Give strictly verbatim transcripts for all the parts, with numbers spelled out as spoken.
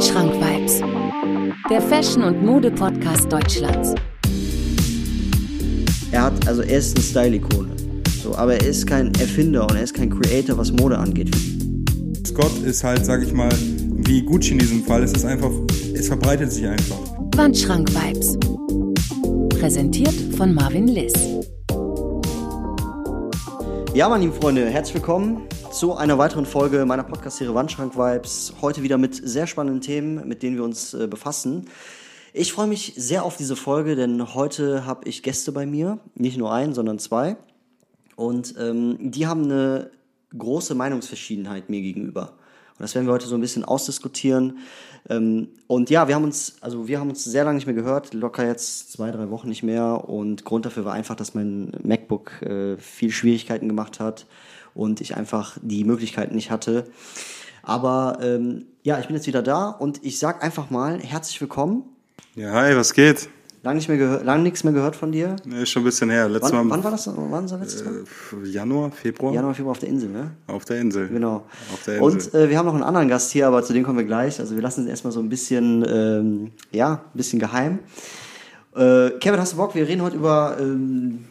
Wandschrank Vibes, der Fashion- und Mode-Podcast Deutschlands. Er hat, also er ist eine Style-Ikone, so, aber er ist kein Erfinder und er ist kein Creator, was Mode angeht. Scott ist halt, sag ich mal, wie Gucci in diesem Fall, es ist einfach, es verbreitet sich einfach. Wandschrank Vibes, präsentiert von Marvin Liss. Ja, meine lieben Freunde, herzlich willkommen zu einer weiteren Folge meiner Podcast-Serie Wandschrank Vibes. Heute wieder mit sehr spannenden Themen, mit denen wir uns äh, befassen. Ich freue mich sehr auf diese Folge, denn heute habe ich Gäste bei mir. Nicht nur einen, sondern zwei. Und ähm, die haben eine große Meinungsverschiedenheit mir gegenüber. Und das werden wir heute so ein bisschen ausdiskutieren. Ähm, und ja, wir haben uns, also wir haben uns sehr lange nicht mehr gehört, locker jetzt zwei, drei Wochen nicht mehr. Und Grund dafür war einfach, dass mein MacBook äh, viel Schwierigkeiten gemacht hat. Und ich einfach die Möglichkeiten nicht hatte. Aber ähm, ja, ich bin jetzt wieder da und ich sag einfach mal herzlich willkommen. Ja, hi, was geht? Lang nicht mehr gehört, lang nichts mehr gehört von dir. Nee, ist schon ein bisschen her. Letztes wann, Mal, wann war das? Wann war letztes äh, Mal? Januar, Februar. Januar, Februar auf der Insel, ne? Auf der Insel. Genau. Auf der Insel. Und äh, wir haben noch einen anderen Gast hier, aber zu dem kommen wir gleich. Also wir lassen es erstmal so ein bisschen, ähm, ja, ein bisschen geheim. Äh, Kevin, hast du Bock? Wir reden heute über... Ähm,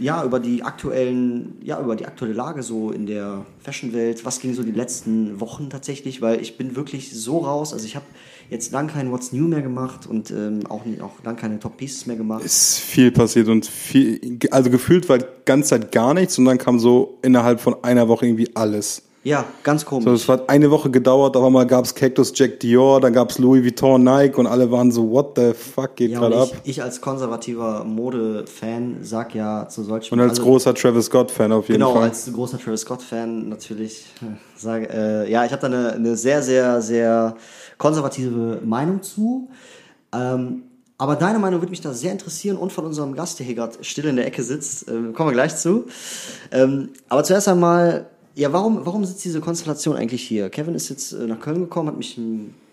Ja, über die aktuellen, ja, über die aktuelle Lage so in der Fashion-Welt. Was ging so die letzten Wochen tatsächlich? Weil ich bin wirklich so raus. Also ich habe jetzt lang kein What's New mehr gemacht und ähm, auch, nicht, auch lang keine Top Pieces mehr gemacht. Ist viel passiert und viel, also gefühlt war die ganze Zeit gar nichts und dann kam so innerhalb von einer Woche irgendwie alles. Ja, ganz komisch. So, es hat eine Woche gedauert, aber mal gab's Cactus Jack Dior, dann gab's Louis Vuitton, Nike und alle waren so, what the fuck geht ja, gerade ab? Ich als konservativer Mode-Fan sag ja zu solchen... Und als also, großer Travis Scott-Fan auf jeden genau, Fall. Genau, als großer Travis Scott-Fan natürlich sage äh, ja, ich habe da eine, eine sehr, sehr, sehr konservative Meinung zu. Ähm, aber deine Meinung würde mich da sehr interessieren und von unserem Gast, der hier gerade still in der Ecke sitzt, äh, kommen wir gleich zu. Ähm, aber zuerst einmal... Ja, warum, warum sitzt diese Konstellation eigentlich hier? Kevin ist jetzt nach Köln gekommen, hat mich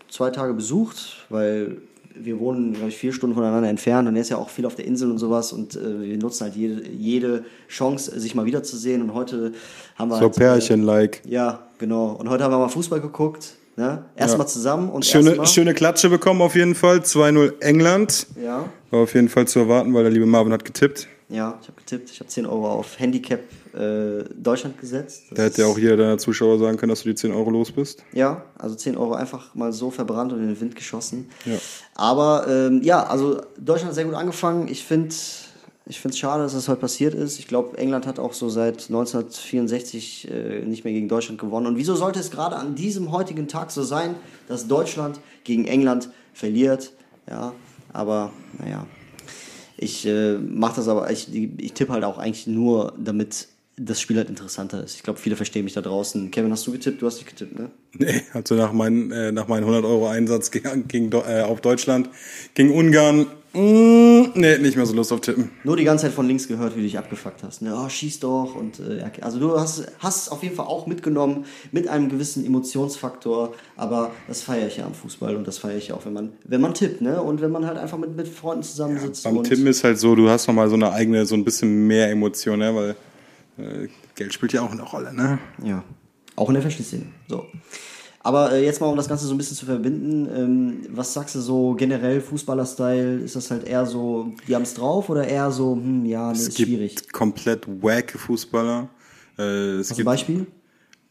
zwei Tage besucht, weil wir wohnen, glaube ich, vier Stunden voneinander entfernt und er ist ja auch viel auf der Insel und sowas und äh, wir nutzen halt jede, jede Chance, sich mal wiederzusehen und heute haben wir so halt... So Pärchen-like. Ja, genau. Und heute haben wir mal Fußball geguckt, ne? Erstmal ja. zusammen und schöne, erstmal... Schöne Klatsche bekommen auf jeden Fall, zwei null England. Ja. War auf jeden Fall zu erwarten, weil der liebe Marvin hat getippt. Ja, ich habe getippt. Ich habe zehn Euro auf Handicap äh, Deutschland gesetzt. Da hätte ja auch jeder deiner Zuschauer sagen können, dass du die zehn Euro los bist. Ja, also zehn Euro einfach mal so verbrannt und in den Wind geschossen. Ja. Aber ähm, ja, also Deutschland hat sehr gut angefangen. Ich finde ich finde es schade, dass das heute passiert ist. Ich glaube, England hat auch so seit neunzehnhundertvierundsechzig äh, nicht mehr gegen Deutschland gewonnen. Und wieso sollte es gerade an diesem heutigen Tag so sein, dass Deutschland gegen England verliert? Ja, aber naja... Ich äh, mache das aber, ich, ich tippe halt auch eigentlich nur, damit das Spiel halt interessanter ist. Ich glaube, viele verstehen mich da draußen. Kevin, hast du getippt? Du hast nicht getippt, ne? Nee, also nach meinem äh, nach meinen hundert Euro Einsatz gegen, gegen, äh, auf Deutschland, gegen Ungarn, mm, nee, nicht mehr so Lust auf Tippen. Nur die ganze Zeit von links gehört, wie du dich abgefuckt hast. Ne? Oh, schieß doch. Und, äh, also du hast es auf jeden Fall auch mitgenommen, mit einem gewissen Emotionsfaktor, aber das feiere ich ja am Fußball und das feiere ich ja auch, wenn man, wenn man tippt, ne? Und wenn man halt einfach mit, mit Freunden zusammensitzt. Ja, beim und Tippen ist halt so, du hast nochmal so eine eigene, so ein bisschen mehr Emotion, ne? Weil Geld spielt ja auch eine Rolle, ne? Ja, auch in der Fashion-Szene. So. Aber äh, jetzt mal, um das Ganze so ein bisschen zu verbinden, ähm, was sagst du so generell, Fußballer-Style, ist das halt eher so, die haben es drauf oder eher so, hm, ja, das nee, ist schwierig? Es gibt komplett wacke Fußballer. Äh, es Hast gibt, du ein Beispiel?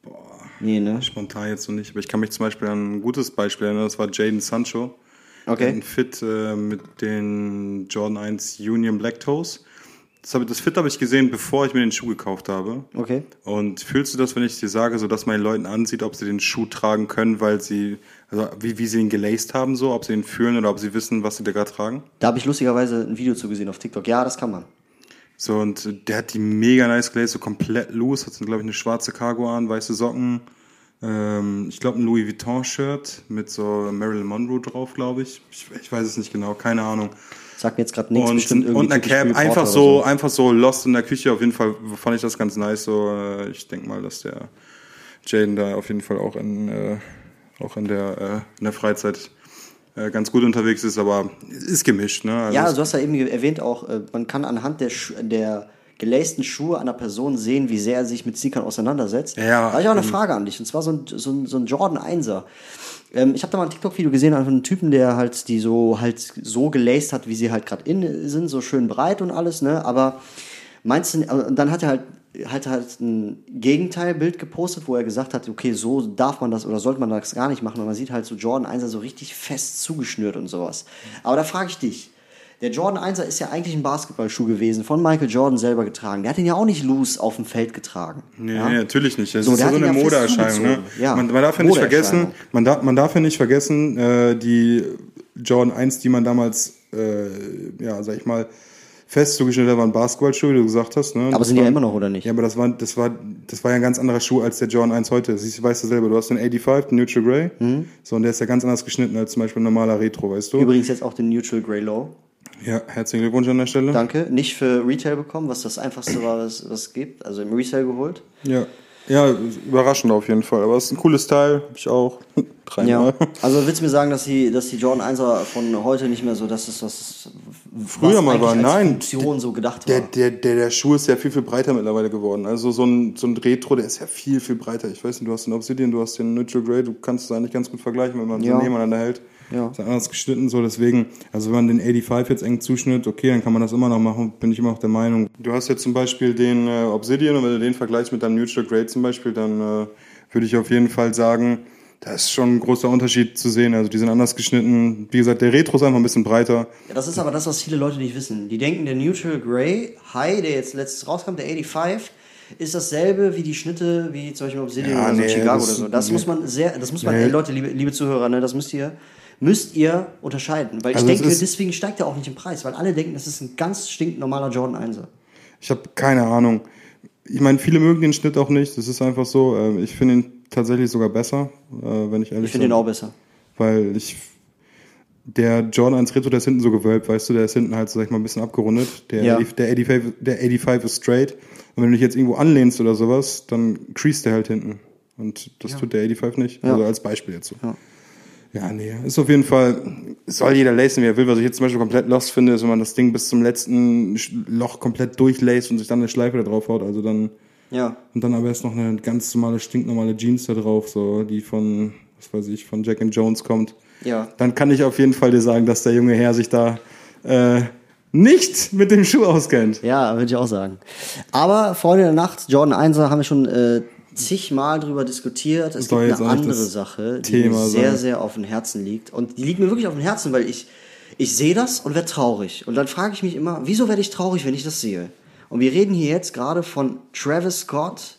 Boah, nee, ne? Spontan jetzt so nicht, aber ich kann mich zum Beispiel an ein gutes Beispiel erinnern, das war Jadon Sancho. Okay. Ein Fit äh, mit den Jordan eins Union Black Toes. Das, habe, das Fit habe ich gesehen, bevor ich mir den Schuh gekauft habe. Okay. Und fühlst du das, wenn ich dir sage, so dass man den Leuten ansieht, ob sie den Schuh tragen können, weil sie, also wie, wie sie ihn gelaced haben, so, ob sie ihn fühlen oder ob sie wissen, was sie da gerade tragen? Da habe ich lustigerweise ein Video zu gesehen auf TikTok. Ja, das kann man. So, und der hat die mega nice gelaced, so komplett loose. Hat, glaube ich, eine schwarze Cargo an, weiße Socken. Ähm, ich glaube, ein Louis Vuitton-Shirt mit so Marilyn Monroe drauf, glaube ich. ich. Ich weiß es nicht genau, keine Ahnung. Sag mir jetzt gerade nichts, und, bestimmt irgendwie. Und eine Cap, einfach so, so, einfach so lost in der Küche. Auf jeden Fall fand ich das ganz nice. So, ich denke mal, dass der Jadon da auf jeden Fall auch in, äh, auch in der, äh, in der Freizeit äh, ganz gut unterwegs ist, aber ist gemischt, ne? Also ja, du hast ja eben erwähnt auch, man kann anhand der, der gelaceden Schuhe einer Person sehen, wie sehr er sich mit Sneakern auseinandersetzt. Ja, da habe ich auch eine Frage an dich, und zwar so ein, so ein, so ein Jordan Einser. Ähm, ich habe da mal ein TikTok-Video gesehen von einem Typen, der halt die so halt so gelaced hat, wie sie halt gerade in sind, so schön breit und alles, ne? Aber meinst du, also, dann hat er halt hat halt ein Gegenteilbild gepostet, wo er gesagt hat, okay, so darf man das oder sollte man das gar nicht machen. Und man sieht halt so Jordan Einser so richtig fest zugeschnürt und sowas. Aber da frage ich dich, der Jordan Einser ist ja eigentlich ein Basketballschuh gewesen, von Michael Jordan selber getragen. Der hat ihn ja auch nicht loose auf dem Feld getragen. Nee, ja? Natürlich nicht. Das so, ist so eine ja Modeerscheinung. Ne? Ja. Man, man darf ja nicht vergessen, man darf, man darf ja nicht vergessen, äh, die Jordan eins, die man damals, äh, ja, sag ich mal, fest zugeschnitten waren Basketballschuhe, wie du gesagt hast. Ne? Aber das sind die ja immer noch, oder nicht? Ja, aber das war, das, war, das war ja ein ganz anderer Schuh als der Jordan eins heute. Das weißt du selber, du hast den fünfundachtzig, den Neutral Grey, mhm. so, und der ist ja ganz anders geschnitten als zum Beispiel ein normaler Retro, weißt du? Übrigens jetzt auch den Neutral Grey Low. Ja, herzlichen Glückwunsch an der Stelle. Danke. Nicht für Retail bekommen, was das Einfachste war, was es gibt. Also im Retail geholt. Ja. Ja, überraschend auf jeden Fall. Aber es ist ein cooles Teil, hab ich auch. Dreimal. Ja. Also willst du mir sagen, dass die, dass die Jordan einser von heute nicht mehr so, dass es das früher mal war? Nein. Funktion so gedacht der, war. Der, der, der Schuh ist ja viel, viel breiter mittlerweile geworden. Also so ein, so ein Retro, der ist ja viel, viel breiter. Ich weiß nicht, du hast den Obsidian, du hast den Neutral Grey, du kannst es eigentlich ganz gut vergleichen, wenn man ja. so nebeneinander hält. Ja. Ist anders geschnitten, so deswegen, also wenn man den fünfundachtzig jetzt eng zuschnitt, okay, dann kann man das immer noch machen, bin ich immer noch der Meinung. Du hast jetzt zum Beispiel den äh, Obsidian, und wenn du den vergleichst mit deinem Neutral Grey zum Beispiel, dann äh, würde ich auf jeden Fall sagen, da ist schon ein großer Unterschied zu sehen, also die sind anders geschnitten, wie gesagt, der Retro ist einfach ein bisschen breiter. Ja, das ist aber das, was viele Leute nicht wissen. Die denken, der Neutral Grey High, der jetzt letztes rauskam, der fünfundachtzig, ist dasselbe wie die Schnitte, wie zum Beispiel Obsidian ja, oder so nee, Chicago das, oder so. Das nee. muss man sehr, das muss man, nee. ey, Leute, liebe, liebe Zuhörer, ne, das müsst ihr müsst ihr unterscheiden, weil also ich denke, deswegen steigt er auch nicht im Preis, weil alle denken, das ist ein ganz stinknormaler Jordan einser. Ich habe keine Ahnung. Ich meine, viele mögen den Schnitt auch nicht, das ist einfach so. Ich finde ihn tatsächlich sogar besser, wenn ich ehrlich bin. Ich finde ihn auch besser. Weil ich, der Jordan eins Retro, der ist hinten so gewölbt, weißt du, der ist hinten halt, sag ich mal, ein bisschen abgerundet. Der, ja. der, fünfundachtzig, der fünfundachtzig ist straight, und wenn du dich jetzt irgendwo anlehnst oder sowas, dann creased der halt hinten. Und das ja. tut der fünfundachtzig nicht, ja. also als Beispiel jetzt so. Ja. Ja, nee, ist auf jeden Fall, soll jeder lacen, wie er will. Was ich jetzt zum Beispiel komplett lost finde, ist, wenn man das Ding bis zum letzten Loch komplett durchlaced und sich dann eine Schleife da drauf haut, also dann, ja. Und dann aber erst noch eine ganz normale, stinknormale Jeans da drauf, so, die von, was weiß ich, von Jack and Jones kommt. Ja. Dann kann ich auf jeden Fall dir sagen, dass der junge Herr sich da, äh, nicht mit dem Schuh auskennt. Ja, würde ich auch sagen. Aber Freunde der Nacht, Jordan einser haben wir schon, äh, zigmal drüber diskutiert. Es gibt eine andere Sache, die mir sehr, sehr auf dem Herzen liegt. Und die liegt mir wirklich auf dem Herzen, weil ich, ich sehe das und werde traurig. Und dann frage ich mich immer, wieso werde ich traurig, wenn ich das sehe? Und wir reden hier jetzt gerade von Travis Scott,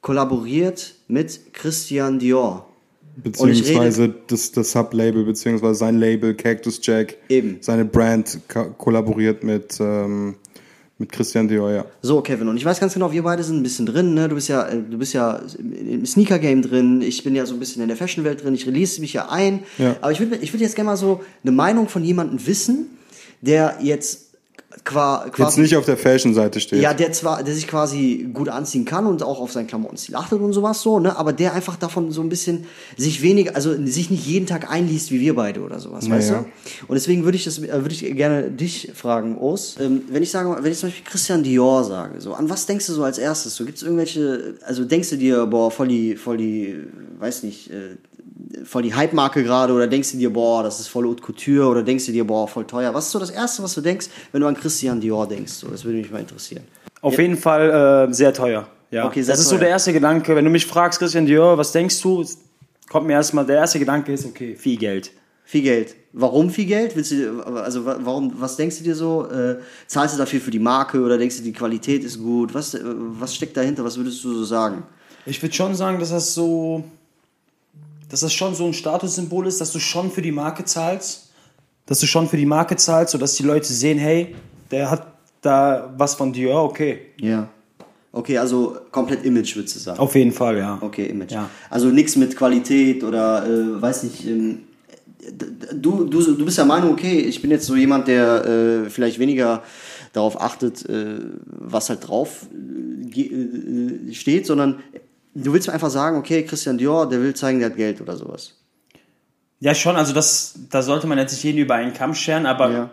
kollaboriert mit Christian Dior. Beziehungsweise rede, das, das Sublabel, beziehungsweise sein Label Cactus Jack. Eben. Seine Brand ko- kollaboriert mit... Ähm, Mit Christian Dior, ja. So, Kevin, und ich weiß ganz genau, wir beide sind ein bisschen drin, ne? Du bist ja, du bist ja im Sneaker-Game drin, ich bin ja so ein bisschen in der Fashion-Welt drin, ich release mich ja ein. Ja. Aber ich würde ich würd jetzt gerne mal so eine Meinung von jemandem wissen, der jetzt qua, quasi... Jetzt nicht auf der Fashion-Seite steht. Ja, der zwar, der sich quasi gut anziehen kann und auch auf seinen Klamottenstil achtet und sowas so, ne? Aber der einfach davon so ein bisschen sich weniger, also sich nicht jeden Tag einliest wie wir beide oder sowas, naja. weißt du? Und deswegen würde ich das, würde ich gerne dich fragen, Urs. Ähm, wenn ich sage, wenn ich zum Beispiel Christian Dior sage, so, an was denkst du so als erstes? So, gibt's irgendwelche, also denkst du dir, boah, voll die, voll die, weiß nicht, äh, voll die Hype-Marke gerade, oder denkst du dir, boah, das ist voll Haute Couture, oder denkst du dir, boah, voll teuer? Was ist so das Erste, was du denkst, wenn du an Christian Dior denkst? So, das würde mich mal interessieren. Auf ja. jeden Fall äh, sehr teuer. Ja. Okay, sehr das ist teuer. So der erste Gedanke. Wenn du mich fragst, Christian Dior, was denkst du, kommt mir erstmal, der erste Gedanke ist, okay, viel Geld. Viel Geld. Warum viel Geld? Willst du, also warum, was denkst du dir so? Äh, zahlst du dafür für die Marke, oder denkst du, die Qualität ist gut? Was, äh, was steckt dahinter? Was würdest du so sagen? Ich würde schon sagen, dass das so... dass das schon so ein Statussymbol ist, dass du schon für die Marke zahlst, dass du schon für die Marke zahlst, sodass die Leute sehen, hey, der hat da was von Dior, okay. Ja. Okay, also komplett Image, würdest du sagen? Auf jeden Fall, ja. Okay, Image. Ja. Also nichts mit Qualität oder, äh, weiß nicht, ähm, du, du, du bist der Meinung, okay, ich bin jetzt so jemand, der äh, vielleicht weniger darauf achtet, äh, was halt drauf ge- äh, steht, sondern... Du willst mir einfach sagen, okay, Christian Dior, der will zeigen, der hat Geld oder sowas. Ja, schon, also das, da sollte man jetzt nicht jeden über einen Kamm scheren, aber ja.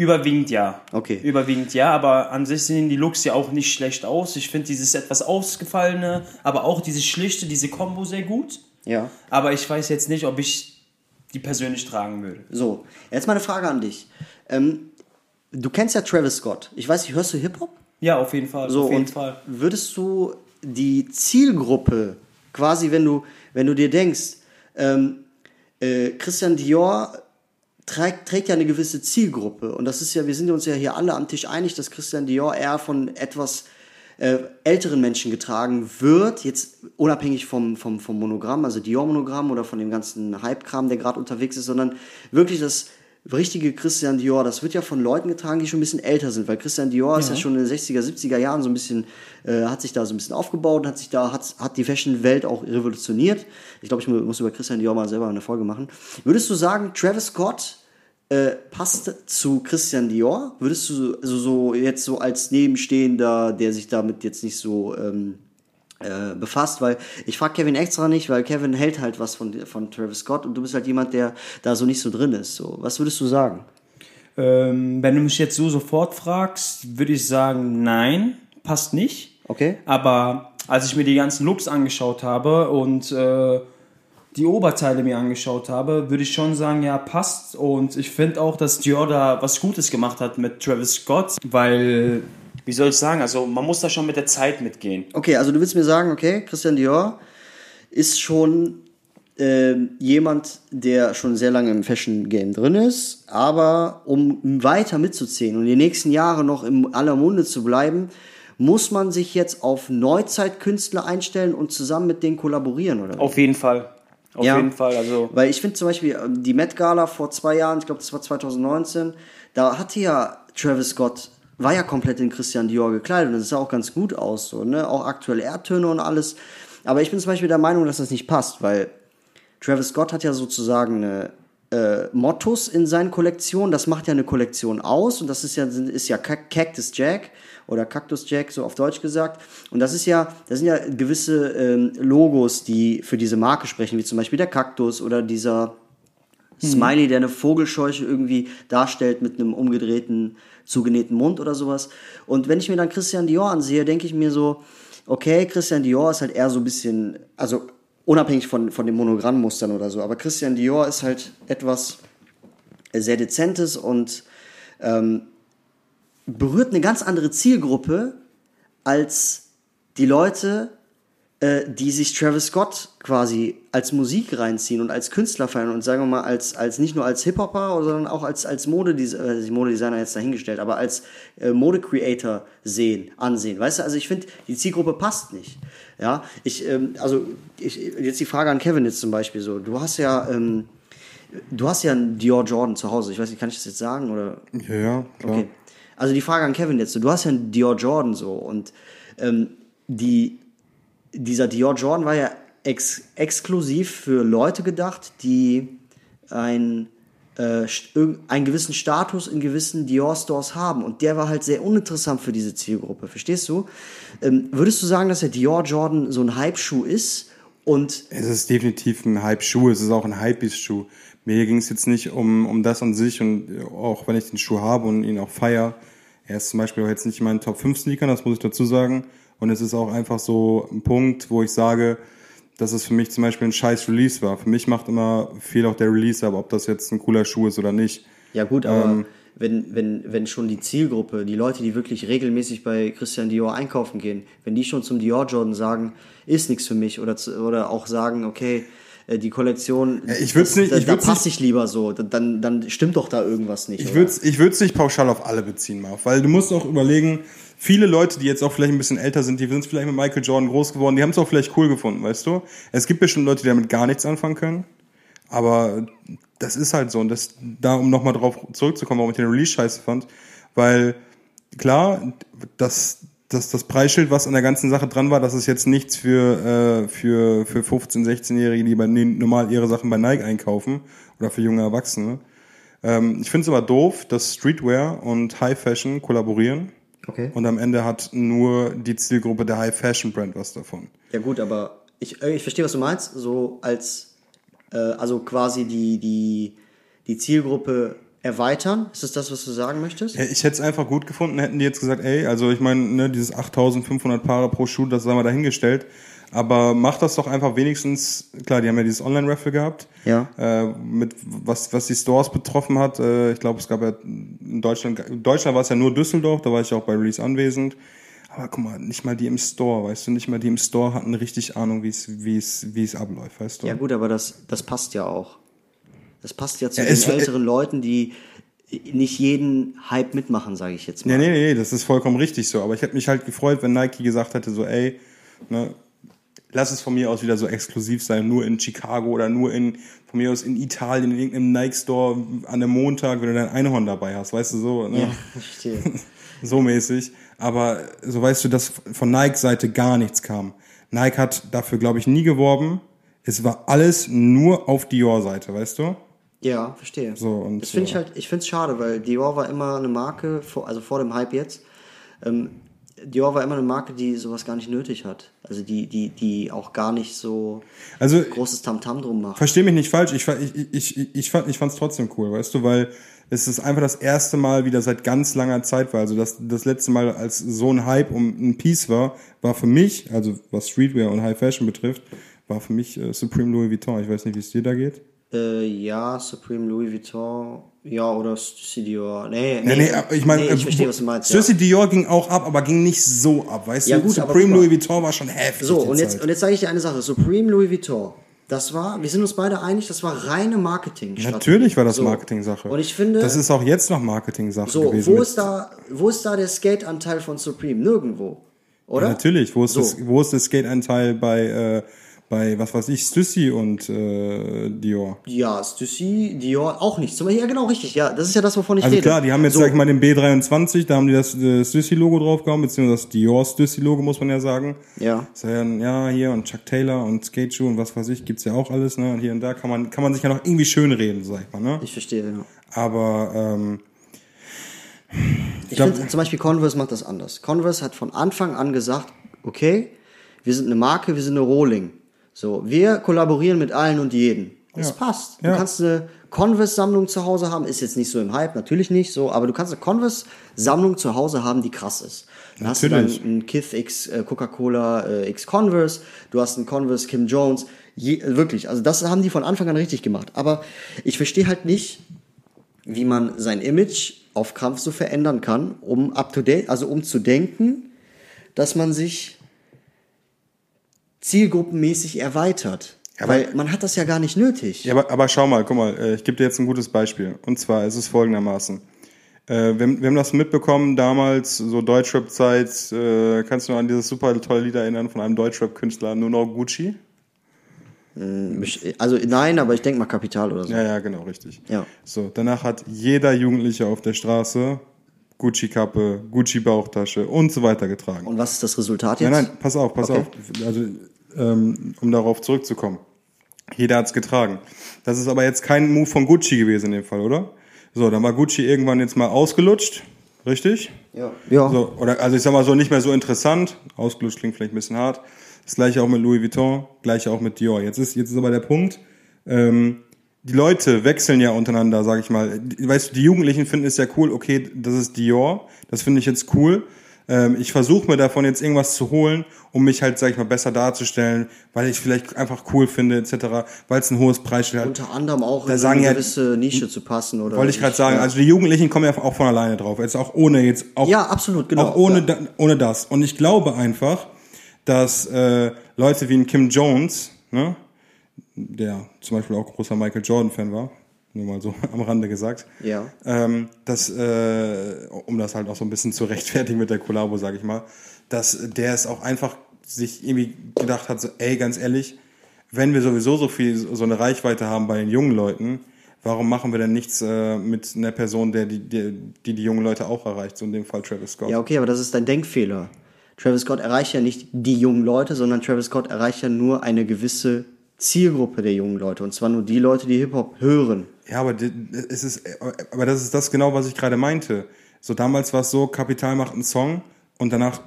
Überwiegend ja. Okay. Überwiegend ja, aber an sich sehen die Looks ja auch nicht schlecht aus. Ich finde dieses etwas Ausgefallene, aber auch dieses Schlichte, diese Kombo sehr gut. Ja. Aber ich weiß jetzt nicht, ob ich die persönlich tragen würde. So, jetzt mal eine Frage an dich. Ähm, du kennst ja Travis Scott. Ich weiß nicht, hörst du Hip-Hop? Ja, auf jeden Fall. So, auf jeden und Fall. Würdest du die Zielgruppe quasi, wenn du, wenn du dir denkst, ähm, äh, Christian Dior... Trägt, trägt ja eine gewisse Zielgruppe und das ist ja, wir sind uns ja hier alle am Tisch einig, dass Christian Dior eher von etwas äh, älteren Menschen getragen wird, jetzt unabhängig vom, vom, vom Monogramm, also Dior-Monogramm oder von dem ganzen Hype-Kram, der gerade unterwegs ist, sondern wirklich das richtige Christian Dior, das wird ja von Leuten getragen, die schon ein bisschen älter sind, weil Christian Dior ja. ist ja schon in den sechziger, siebziger Jahren so ein bisschen, äh, hat sich da so ein bisschen aufgebaut, hat sich da, hat, hat die Fashion-Welt auch revolutioniert. Ich glaube, ich muss über Christian Dior mal selber eine Folge machen. Würdest du sagen, Travis Scott Äh, passt zu Christian Dior? Würdest du so, so jetzt so als Nebenstehender, der sich damit jetzt nicht so ähm, äh, befasst, weil ich frage Kevin extra nicht, weil Kevin hält halt was von, von Travis Scott und du bist halt jemand, der da so nicht so drin ist. So, was würdest du sagen? Ähm, wenn du mich jetzt so sofort fragst, würde ich sagen, nein, passt nicht. Okay. Aber als ich mir die ganzen Looks angeschaut habe und äh, die Oberteile mir angeschaut habe, würde ich schon sagen, ja, passt. Und ich finde auch, dass Dior da was Gutes gemacht hat mit Travis Scott, weil, wie soll ich sagen, also man muss da schon mit der Zeit mitgehen. Okay, also du willst mir sagen, okay, Christian Dior ist schon äh, jemand, der schon sehr lange im Fashion-Game drin ist, aber um weiter mitzuziehen und die nächsten Jahre noch in aller Munde zu bleiben, muss man sich jetzt auf Neuzeitkünstler einstellen und zusammen mit denen kollaborieren, oder? Auf jeden Fall. Auf ja, jeden Fall, also. Weil ich finde zum Beispiel die Met Gala vor zwei Jahren, ich glaube das war zwanzig neunzehn, da hatte ja Travis Scott, war ja komplett in Christian Dior gekleidet und das sah auch ganz gut aus, so, ne? Auch aktuelle Erdtöne und alles. Aber ich bin zum Beispiel der Meinung, dass das nicht passt, weil Travis Scott hat ja sozusagen eine äh, Mottos in seinen Kollektionen, das macht ja eine Kollektion aus und das ist ja, ist ja Cactus Jack oder Cactus Jack, so auf Deutsch gesagt. Und das ist ja, das sind ja gewisse ähm, Logos, die für diese Marke sprechen, wie zum Beispiel der Kaktus oder dieser hm. Smiley, der eine Vogelscheuche irgendwie darstellt mit einem umgedrehten, zugenähten Mund oder sowas. Und wenn ich mir dann Christian Dior ansehe, denke ich mir so, okay, Christian Dior ist halt eher so ein bisschen, also unabhängig von, von den Monogrammmustern oder so, aber Christian Dior ist halt etwas sehr Dezentes und ähm, berührt eine ganz andere Zielgruppe als die Leute, äh, die sich Travis Scott quasi als Musik reinziehen und als Künstler feiern und sagen wir mal als, als nicht nur als Hip-Hopper, sondern auch als, als Modedese- äh, Modedesigner jetzt dahingestellt, aber als äh, Mode-Creator sehen, ansehen. Weißt du, also ich finde, die Zielgruppe passt nicht. Ja, ich, ähm, also ich, jetzt die Frage an Kevin jetzt zum Beispiel so, du hast ja... Ähm, du hast ja einen Dior Jordan zu Hause, ich weiß nicht, kann ich das jetzt sagen? Oder? Ja, ja, klar. Okay. Also die Frage an Kevin jetzt, du hast ja einen Dior Jordan so und ähm, die, dieser Dior Jordan war ja ex- exklusiv für Leute gedacht, die ein, äh, einen gewissen Status in gewissen Dior Stores haben und der war halt sehr uninteressant für diese Zielgruppe, verstehst du? Ähm, würdest du sagen, dass der Dior Jordan so ein Hype-Schuh ist? Und es ist definitiv ein Hype-Schuh, es ist auch ein Hype-Schuh. Mir ging es jetzt nicht um, um das an sich und auch wenn ich den Schuh habe und ihn auch feiere, er ist zum Beispiel auch jetzt nicht in meinen Top fünf Sneakern, das muss ich dazu sagen. Und es ist auch einfach so ein Punkt, wo ich sage, dass es für mich zum Beispiel ein scheiß Release war. Für mich macht immer viel auch der Release, aber ob das jetzt ein cooler Schuh ist oder nicht. Ja gut, aber ähm, wenn, wenn, wenn schon die Zielgruppe, die Leute, die wirklich regelmäßig bei Christian Dior einkaufen gehen, wenn die schon zum Dior Jordan sagen, ist nichts für mich oder, zu, oder auch sagen, okay, die Kollektion, ich würd's nicht, ich da, da passe ich lieber so, dann, dann stimmt doch da irgendwas nicht. Ich würde ich würd's nicht pauschal auf alle beziehen, Marv, weil du musst auch überlegen, viele Leute, die jetzt auch vielleicht ein bisschen älter sind, die sind vielleicht mit Michael Jordan groß geworden, die haben es auch vielleicht cool gefunden, weißt du? Es gibt bestimmt Leute, die damit gar nichts anfangen können, aber das ist halt so und das, da um nochmal drauf zurückzukommen, warum ich den Release scheiße fand, weil klar, das... Das, das Preisschild, was an der ganzen Sache dran war, das ist jetzt nichts für, äh, für, für fünfzehn-, sechzehnjährige, die bei, nee, normal ihre Sachen bei Nike einkaufen oder für junge Erwachsene. Ähm, ich finde es aber doof, dass Streetwear und High Fashion kollaborieren. Okay. Und am Ende hat nur die Zielgruppe der High Fashion Brand was davon. Ja gut, aber ich, ich verstehe, was du meinst. So als, äh, also quasi die, die, die Zielgruppe erweitern? Ist das das, was du sagen möchtest? Ich hätte es einfach gut gefunden, hätten die jetzt gesagt, ey, also ich meine, ne, dieses achttausendfünfhundert Paare pro Schuh, das haben wir dahingestellt, aber mach das doch einfach wenigstens, klar, die haben ja dieses Online-Raffle gehabt, ja. äh, mit was was die Stores betroffen hat, äh, ich glaube, es gab ja in Deutschland, in Deutschland war es ja nur Düsseldorf, da war ich ja auch bei Release anwesend, aber guck mal, nicht mal die im Store, weißt du, nicht mal die im Store hatten richtig Ahnung, wie es wie es wie es abläuft, weißt du? Ja gut, aber das das passt ja auch. Das passt ja zu ja, den älteren äh, Leuten, die nicht jeden Hype mitmachen, sage ich jetzt mal. Nee, nee, nee, das ist vollkommen richtig so. Aber ich hätte mich halt gefreut, wenn Nike gesagt hätte so, ey, ne, lass es von mir aus wieder so exklusiv sein, nur in Chicago oder nur in, von mir aus in Italien, in irgendeinem Nike-Store an einem Montag, wenn du dein Einhorn dabei hast, weißt du, so. Ne? Ja, verstehe. So mäßig. Aber so weißt du, dass von Nike-Seite gar nichts kam. Nike hat dafür, glaube ich, nie geworben. Es war alles nur auf Dior-Seite, weißt du? Ja, verstehe. So, und das finde ich halt, ich finde es schade, weil Dior war immer eine Marke, vor, also vor dem Hype jetzt, ähm, Dior war immer eine Marke, die sowas gar nicht nötig hat. Also die, die, die auch gar nicht so also, großes Tamtam drum macht. Versteh mich nicht falsch, ich, ich, ich, ich, fand, ich fand's trotzdem cool, weißt du, weil es ist einfach das erste Mal wieder seit ganz langer Zeit war. Also das, das letzte Mal, als so ein Hype um ein Piece war, war für mich, also was Streetwear und High Fashion betrifft, war für mich äh, Supreme Louis Vuitton. Ich weiß nicht, wie es dir da geht. Äh, ja, Supreme Louis Vuitton, ja, oder Stüssy Dior. Nee, nee, nee, nee ich meine, nee, ich äh, verstehe, was du meinst. Stüssy ja. Dior ging auch ab, aber ging nicht so ab, weißt ja, du? Gut, Supreme Louis Vuitton war schon heftig. So, und jetzt, und jetzt sage ich dir eine Sache. Supreme Louis Vuitton, das war, wir sind uns beide einig, das war reine Marketing-Strategie. Natürlich war das so. Marketing-Sache. Und ich finde... Das ist auch jetzt noch Marketing-Sache so, gewesen. So, wo ist da, wo ist da der Skate-Anteil von Supreme? Nirgendwo, oder? Ja, natürlich. Wo ist, so. das, wo ist der Skate-Anteil bei... Äh, Bei, was weiß ich, Stüssy und äh, Dior. Ja, Stüssy, Dior auch nicht. Ja, genau, richtig. Ja, das ist ja das, wovon ich also rede. Also klar, die haben jetzt, so. sag ich mal, den B dreiundzwanzig, da haben die das äh, Stüssy-Logo draufgehauen, beziehungsweise das Dior-Stüssy-Logo, muss man ja sagen. Ja. So, ja, hier und Chuck Taylor und Skateshoe und was weiß ich, gibt's ja auch alles, ne? Und hier und da kann man, kann man sich ja noch irgendwie schön reden, sag ich mal, ne? Ich verstehe, ja. Aber, ähm... Ich, ich glaub, finde, zum Beispiel Converse macht das anders. Converse hat von Anfang an gesagt, okay, wir sind eine Marke, wir sind eine Rolling. So, wir kollaborieren mit allen und jeden. Das ja. passt. Du ja. kannst eine Converse-Sammlung zu Hause haben, ist jetzt nicht so im Hype, natürlich nicht so, aber du kannst eine Converse-Sammlung zu Hause haben, die krass ist. Dann natürlich. Hast du dann einen Kith X äh, Coca-Cola äh, X Converse, du hast einen Converse Kim Jones, Je- wirklich, also das haben die von Anfang an richtig gemacht. Aber ich verstehe halt nicht, wie man sein Image auf Krampf so verändern kann, um up to date, also um zu denken, dass man sich zielgruppenmäßig erweitert. Ja, weil man hat das ja gar nicht nötig. Ja, aber, aber schau mal, guck mal, ich gebe dir jetzt ein gutes Beispiel. Und zwar ist es folgendermaßen. Äh, wir, wir haben das mitbekommen damals, so Deutschrap-Zeit, äh, kannst du noch an dieses super tolle Lied erinnern von einem Deutschrap-Künstler, NONOZ Gucci? Also nein, aber ich denke mal Kapital oder so. Ja, ja, genau, richtig. Ja. So, danach hat jeder Jugendliche auf der Straße Gucci-Kappe, Gucci-Bauchtasche und so weiter getragen. Und was ist das Resultat jetzt? Nein, nein, pass auf, pass okay. auf. Also, ähm, um darauf zurückzukommen. Jeder hat's getragen. Das ist aber jetzt kein Move von Gucci gewesen in dem Fall, oder? So, dann war Gucci irgendwann jetzt mal ausgelutscht, richtig? Ja. ja. So, oder, also ich sag mal so, nicht mehr so interessant. Ausgelutscht klingt vielleicht ein bisschen hart. Das gleiche auch mit Louis Vuitton, gleiche auch mit Dior. Jetzt ist, jetzt ist aber der Punkt, ähm, die Leute wechseln ja untereinander, sag ich mal. Weißt du, die Jugendlichen finden es ja cool, okay, das ist Dior, das finde ich jetzt cool. Ähm, ich versuche mir davon jetzt irgendwas zu holen, um mich halt, sag ich mal, besser darzustellen, weil ich vielleicht einfach cool finde, et cetera, weil es ein hohes Preisschild hat. Unter anderem auch da in sagen eine gewisse ja, Nische zu passen, oder? Wollte ich gerade sagen, also die Jugendlichen kommen ja auch von alleine drauf, jetzt auch ohne jetzt auch. Ja, absolut, genau. Auch ohne, ja. da, ohne das. Und ich glaube einfach, dass äh, Leute wie ein Kim Jones, ne, der zum Beispiel auch großer Michael Jordan-Fan war, nur mal so am Rande gesagt, ja. ähm, dass, äh, um das halt auch so ein bisschen zu rechtfertigen mit der Kollabo, sage ich mal, dass der es auch einfach sich irgendwie gedacht hat, so, ey, ganz ehrlich, wenn wir sowieso so viel, so eine Reichweite haben bei den jungen Leuten, warum machen wir denn nichts äh, mit einer Person, der die, die, die die jungen Leute auch erreicht, so in dem Fall Travis Scott. Ja, okay, aber das ist dein Denkfehler. Travis Scott erreicht ja nicht die jungen Leute, sondern Travis Scott erreicht ja nur eine gewisse Zielgruppe der jungen Leute, und zwar nur die Leute, die Hip-Hop hören. Ja, aber es ist, aber das ist das genau, was ich gerade meinte. So, damals war es so, Kapital macht einen Song und danach,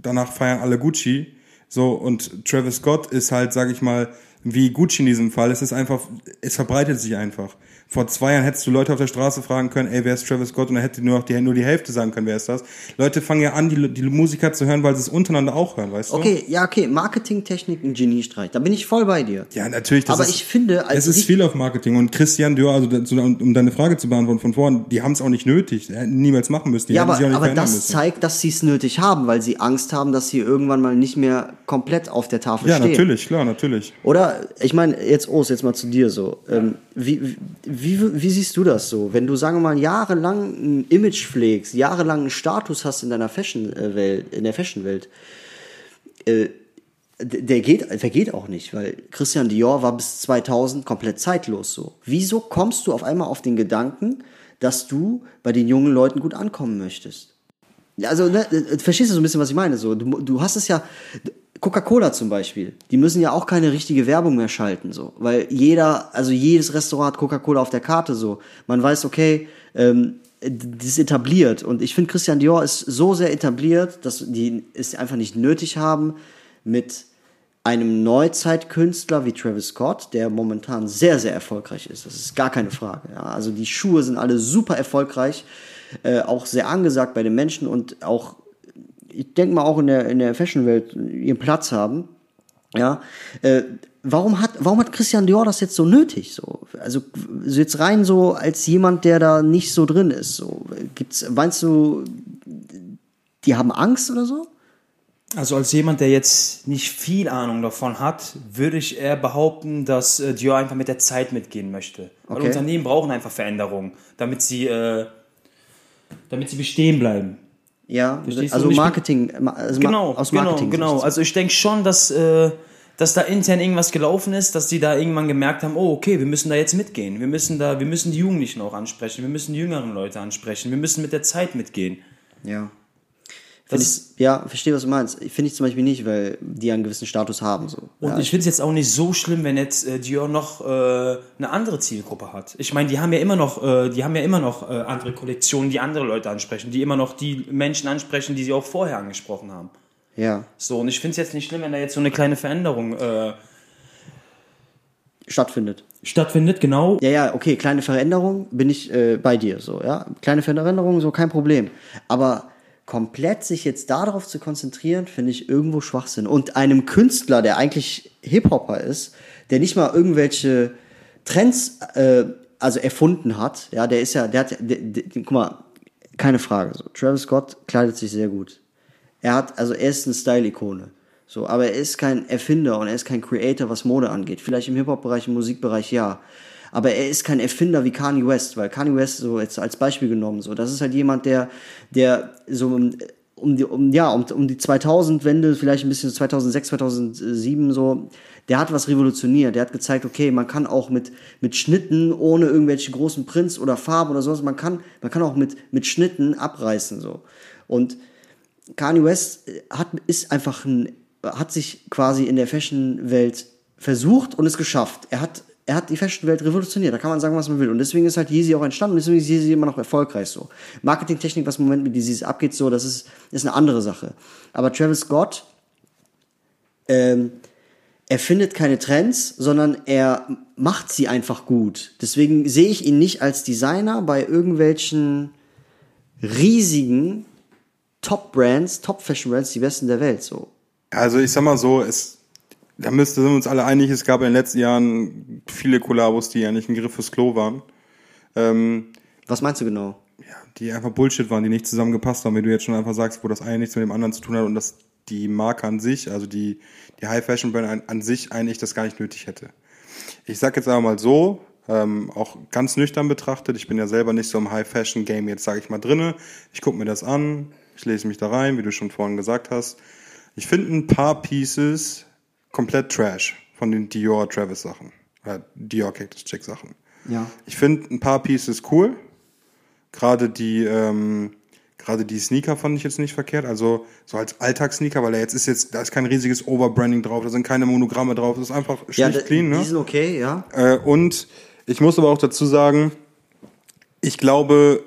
danach feiern alle Gucci. So, und Travis Scott ist halt, sag ich mal, wie Gucci in diesem Fall. Es ist einfach, es verbreitet sich einfach. Vor zwei Jahren hättest du Leute auf der Straße fragen können, ey, wer ist Travis Scott? Und dann hätte nur noch die, nur die Hälfte sagen können, wer ist das? Leute fangen ja an, die, die Musiker zu hören, weil sie es untereinander auch hören, weißt du? Okay, ja, okay. Marketingtechnik, ein Geniestreich. Da bin ich voll bei dir. Ja, natürlich. Das Aber ist, ich finde... als es ist viel auf Marketing. Und Christian Dior, also um deine Frage zu beantworten von vorhin, die haben es auch nicht nötig. Die hätten niemals machen müssen. Die ja, aber, sich auch nicht aber das müssen. Zeigt, dass sie es nötig haben, weil sie Angst haben, dass sie irgendwann mal nicht mehr komplett auf der Tafel ja, stehen. Ja, natürlich, klar, natürlich. Oder, ich meine, jetzt Os, jetzt mal zu dir so. Ähm, wie, wie, wie siehst du das so? Wenn du, sagen wir mal, jahrelang ein Image pflegst, jahrelang einen Status hast in deiner Fashion-Welt, in der Fashion-Welt, äh, der geht, vergeht auch nicht, weil Christian Dior war bis zweitausend komplett zeitlos so. Wieso kommst du auf einmal auf den Gedanken, dass du bei den jungen Leuten gut ankommen möchtest? Also, ne, verstehst du so ein bisschen, was ich meine? So, du, du hast es ja... Coca-Cola zum Beispiel, die müssen ja auch keine richtige Werbung mehr schalten, so, weil jeder, also jedes Restaurant hat Coca-Cola auf der Karte, so. Man weiß, okay, ähm, das ist etabliert. Und ich finde, Christian Dior ist so sehr etabliert, dass die es einfach nicht nötig haben, mit einem Neuzeitkünstler wie Travis Scott, der momentan sehr, sehr erfolgreich ist. Das ist gar keine Frage. Ja. Also die Schuhe sind alle super erfolgreich, äh, auch sehr angesagt bei den Menschen und auch ich denke mal auch in der, in der Fashion-Welt ihren Platz haben, ja, äh, warum hat, warum hat Christian Dior das jetzt so nötig, so, also jetzt rein so als jemand, der da nicht so drin ist, so, gibt's, meinst du, die haben Angst oder so? Also als jemand, der jetzt nicht viel Ahnung davon hat, würde ich eher behaupten, dass Dior einfach mit der Zeit mitgehen möchte, weil okay. Unternehmen brauchen einfach Veränderungen, damit sie, äh, damit sie bestehen bleiben. Ja, Verstehst also Marketing, also genau, aus Marketing. Genau, genau. Also ich denke schon, dass, äh, dass da intern irgendwas gelaufen ist, dass die da irgendwann gemerkt haben, oh okay, wir müssen da jetzt mitgehen, wir müssen da, wir müssen die Jugendlichen auch ansprechen, wir müssen die jüngeren Leute ansprechen, wir müssen mit der Zeit mitgehen. Ja, das ist, ich, ja, verstehe, was du meinst. Finde ich zum Beispiel nicht, weil die einen gewissen Status haben. So. Und ja, ich finde es jetzt auch nicht so schlimm, wenn jetzt äh, Dior noch äh, eine andere Zielgruppe hat. Ich meine, die haben ja immer noch, äh, die haben ja immer noch äh, andere Kollektionen, die andere Leute ansprechen, die immer noch die Menschen ansprechen, die sie auch vorher angesprochen haben. Ja. So, und ich finde es jetzt nicht schlimm, wenn da jetzt so eine kleine Veränderung äh, stattfindet. Stattfindet, genau. Ja, ja, okay, kleine Veränderung, bin ich äh, bei dir, so, ja. Kleine Veränderung, so, kein Problem. Aber komplett sich jetzt darauf zu konzentrieren, finde ich irgendwo Schwachsinn. Und einem Künstler, der eigentlich Hip-Hopper ist, der nicht mal irgendwelche Trends äh, also erfunden hat, ja, der ist ja, der hat, der, der, guck mal, keine Frage, so, Travis Scott kleidet sich sehr gut. Er hat, also er ist eine Style-Ikone, so, aber er ist kein Erfinder und er ist kein Creator, was Mode angeht. Vielleicht im Hip-Hop-Bereich, im Musikbereich, ja. Aber er ist kein Erfinder wie Kanye West, weil Kanye West so jetzt als Beispiel genommen, so, das ist halt jemand, der, der so um die, um, ja, um, um die zweitausend-Wende, vielleicht ein bisschen zweitausendsechs, zweitausendsieben so, der hat was revolutioniert, der hat gezeigt, okay, man kann auch mit, mit Schnitten, ohne irgendwelche großen Prints oder Farben oder sowas, man kann, man kann auch mit, mit Schnitten abreißen, so. Und Kanye West hat, ist einfach ein, hat sich quasi in der Fashion-Welt versucht und es geschafft. Er hat, Er hat die Fashion-Welt revolutioniert, da kann man sagen, was man will. Und deswegen ist halt Yeezy auch entstanden und deswegen ist Yeezy immer noch erfolgreich so. Marketingtechnik, was im Moment mit Yeezys abgeht, so, das ist, ist eine andere Sache. Aber Travis Scott, ähm, er findet keine Trends, sondern er macht sie einfach gut. Deswegen sehe ich ihn nicht als Designer bei irgendwelchen riesigen Top-Brands, Top-Fashion-Brands, die besten der Welt so. Also ich sag mal so, es... Da müssten wir uns alle einig, es gab in den letzten Jahren viele Kollabos, die ja nicht ein Griff fürs Klo waren. Ähm, Was meinst du genau? Ja, die einfach Bullshit waren, die nicht zusammengepasst haben, wie du jetzt schon einfach sagst, wo das eine nichts mit dem anderen zu tun hat und dass die Marke an sich, also die, die High-Fashion-Brand an, an sich eigentlich das gar nicht nötig hätte. Ich sag jetzt aber mal so, ähm, auch ganz nüchtern betrachtet, ich bin ja selber nicht so im High-Fashion-Game jetzt, sage ich mal, drinne. Ich gucke mir das an, ich lese mich da rein, wie du schon vorhin gesagt hast. Ich finde ein paar Pieces komplett Trash von den Dior Travis Sachen. Oder Dior Cactus Jack Sachen. Ja. Ich finde ein paar Pieces cool. Gerade die, ähm, gerade die Sneaker fand ich jetzt nicht verkehrt. Also, so als Alltagssneaker, weil er jetzt ist jetzt, da ist kein riesiges Overbranding drauf, da sind keine Monogramme drauf, das ist einfach schlicht ja, d- clean, ne? Die sind okay, ja. Äh, und ich muss aber auch dazu sagen, ich glaube,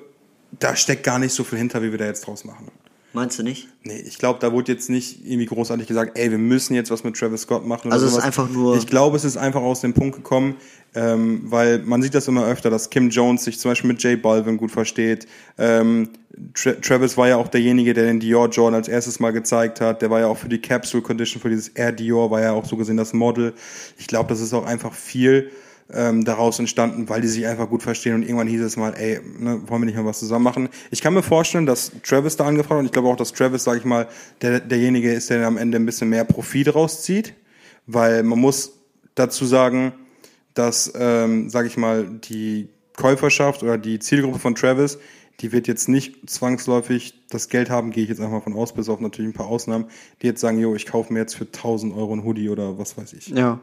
da steckt gar nicht so viel hinter, wie wir da jetzt draus machen. Meinst du nicht? Nee, ich glaube, da wurde jetzt nicht irgendwie großartig gesagt, ey, wir müssen jetzt was mit Travis Scott machen. Oder also sowas. Es ist einfach nur... Ich glaube, es ist einfach aus dem Punkt gekommen, ähm, weil man sieht das immer öfter, dass Kim Jones sich zum Beispiel mit J Balvin gut versteht. Ähm, Tra- Travis war ja auch derjenige, der den Dior Jordan als erstes mal gezeigt hat. Der war ja auch für die Capsule Condition, für dieses Air Dior, war ja auch so gesehen das Model. Ich glaube, das ist auch einfach viel... Ähm, daraus entstanden, weil die sich einfach gut verstehen und irgendwann hieß es mal, ey, ne, wollen wir nicht mal was zusammen machen? Ich kann mir vorstellen, dass Travis da angefragt hat und ich glaube auch, dass Travis, sag ich mal, der, derjenige ist, der am Ende ein bisschen mehr Profit rauszieht, weil man muss dazu sagen, dass, ähm, sag ich mal, die Käuferschaft oder die Zielgruppe von Travis, die wird jetzt nicht zwangsläufig das Geld haben, gehe ich jetzt einfach mal von aus, bis auf natürlich ein paar Ausnahmen, die jetzt sagen, jo, ich kaufe mir jetzt für tausend Euro ein Hoodie oder was weiß ich. Ja.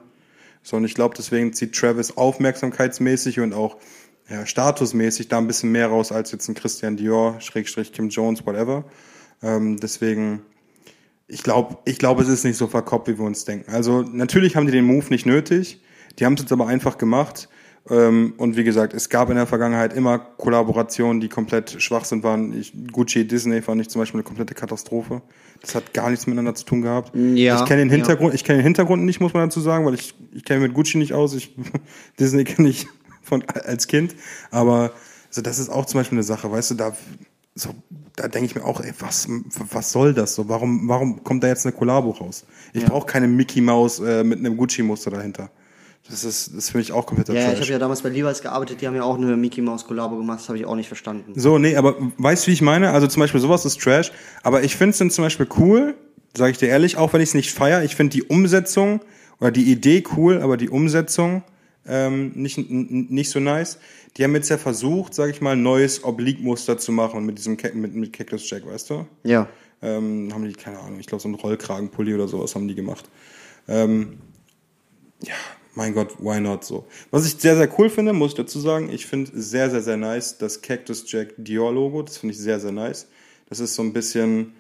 So, und ich glaube, deswegen zieht Travis aufmerksamkeitsmäßig und auch ja, statusmäßig da ein bisschen mehr raus als jetzt ein Christian Dior, Schrägstrich Kim Jones, whatever. Ähm, deswegen, ich glaube, ich glaube, es ist nicht so verkopft, wie wir uns denken. Also natürlich haben die den Move nicht nötig, die haben es jetzt aber einfach gemacht. Ähm, und wie gesagt, es gab in der Vergangenheit immer Kollaborationen, die komplett Schwachsinn waren. Ich, Gucci, Disney fand ich zum Beispiel eine komplette Katastrophe. Das hat gar nichts miteinander zu tun gehabt. Ja, ich kenne den Hintergrund, ja. ich kenne den Hintergrund nicht, muss man dazu sagen, weil ich, ich kenne mit Gucci nicht aus. Ich, Disney kenne ich von, als Kind. Aber, also das ist auch zum Beispiel eine Sache, weißt du, da, so, da denke ich mir auch, ey, was, was soll das so? Warum, warum kommt da jetzt eine Kollabo raus? Ich ja. brauche keine Mickey Maus äh, mit einem Gucci-Muster dahinter. Das ist, das finde ich auch komplett absurd. Ja, ich habe ja damals bei Levi's gearbeitet, die haben ja auch eine Mickey Mouse Kollabo gemacht, das habe ich auch nicht verstanden. So, nee, aber weißt du, wie ich meine? Also zum Beispiel sowas ist Trash, aber ich finde es dann zum Beispiel cool, sage ich dir ehrlich, auch wenn ich es nicht feiere, ich finde die Umsetzung oder die Idee cool, aber die Umsetzung ähm, nicht, n- nicht so nice. Die haben jetzt ja versucht, sage ich mal, ein neues Oblique-Muster zu machen mit diesem Ke- mit, mit Cactus Jack, weißt du? Ja. Ähm, haben die, keine Ahnung, ich glaube so einen Rollkragenpulli oder sowas haben die gemacht. Ähm, ja. Mein Gott, why not so? Was ich sehr, sehr cool finde, muss ich dazu sagen, ich finde sehr, sehr, sehr nice das Cactus Jack Dior Logo, das finde ich sehr, sehr nice. Das ist so ein bisschen,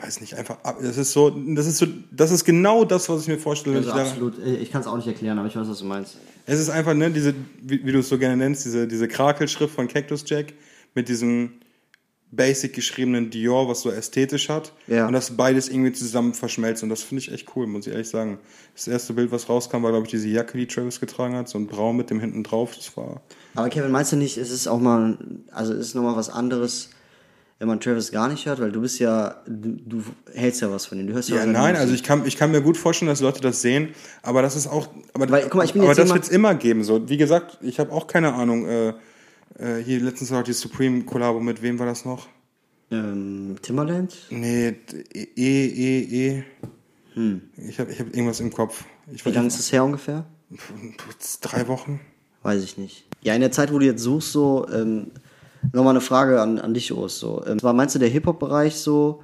weiß nicht, einfach, das ist so, das ist so, das ist genau das, was ich mir vorstelle. Also ich absolut, daran, ich kann es auch nicht erklären, aber ich weiß, was du meinst. Es ist einfach, ne, diese, wie, wie du es so gerne nennst, diese, diese Krakelschrift von Cactus Jack mit diesem basic geschriebenen Dior, was so ästhetisch hat. Ja. Und dass beides irgendwie zusammen verschmelzt. Und das finde ich echt cool, muss ich ehrlich sagen. Das erste Bild, was rauskam, war, glaube ich, diese Jacke, die Travis getragen hat. So ein Braun mit dem hinten drauf. Das war. Aber Kevin, meinst du nicht, es ist auch mal, also es ist nochmal was anderes, wenn man Travis gar nicht hört? Weil du bist ja, du, du hältst ja was von ihm. Du hörst ja, ja nein, also ich kann, ich kann mir gut vorstellen, dass Leute das sehen. Aber das ist auch, aber, weil, guck mal, ich bin aber jetzt das wird es immer geben. So. Wie gesagt, ich habe auch keine Ahnung, äh, Äh, hier letztens war auch die Supreme-Kollabo, mit wem war das noch? Ähm, Timberland? Nee, eh, eh, eh. Hm. Ich habe ich hab irgendwas im Kopf. Ich Wie lange ist das her ungefähr? Drei Wochen. Weiß ich nicht. Ja, in der Zeit, wo du jetzt suchst, so, ähm, nochmal eine Frage an, an dich, Urs. So. Ähm, zwar meinst du, der Hip-Hop-Bereich so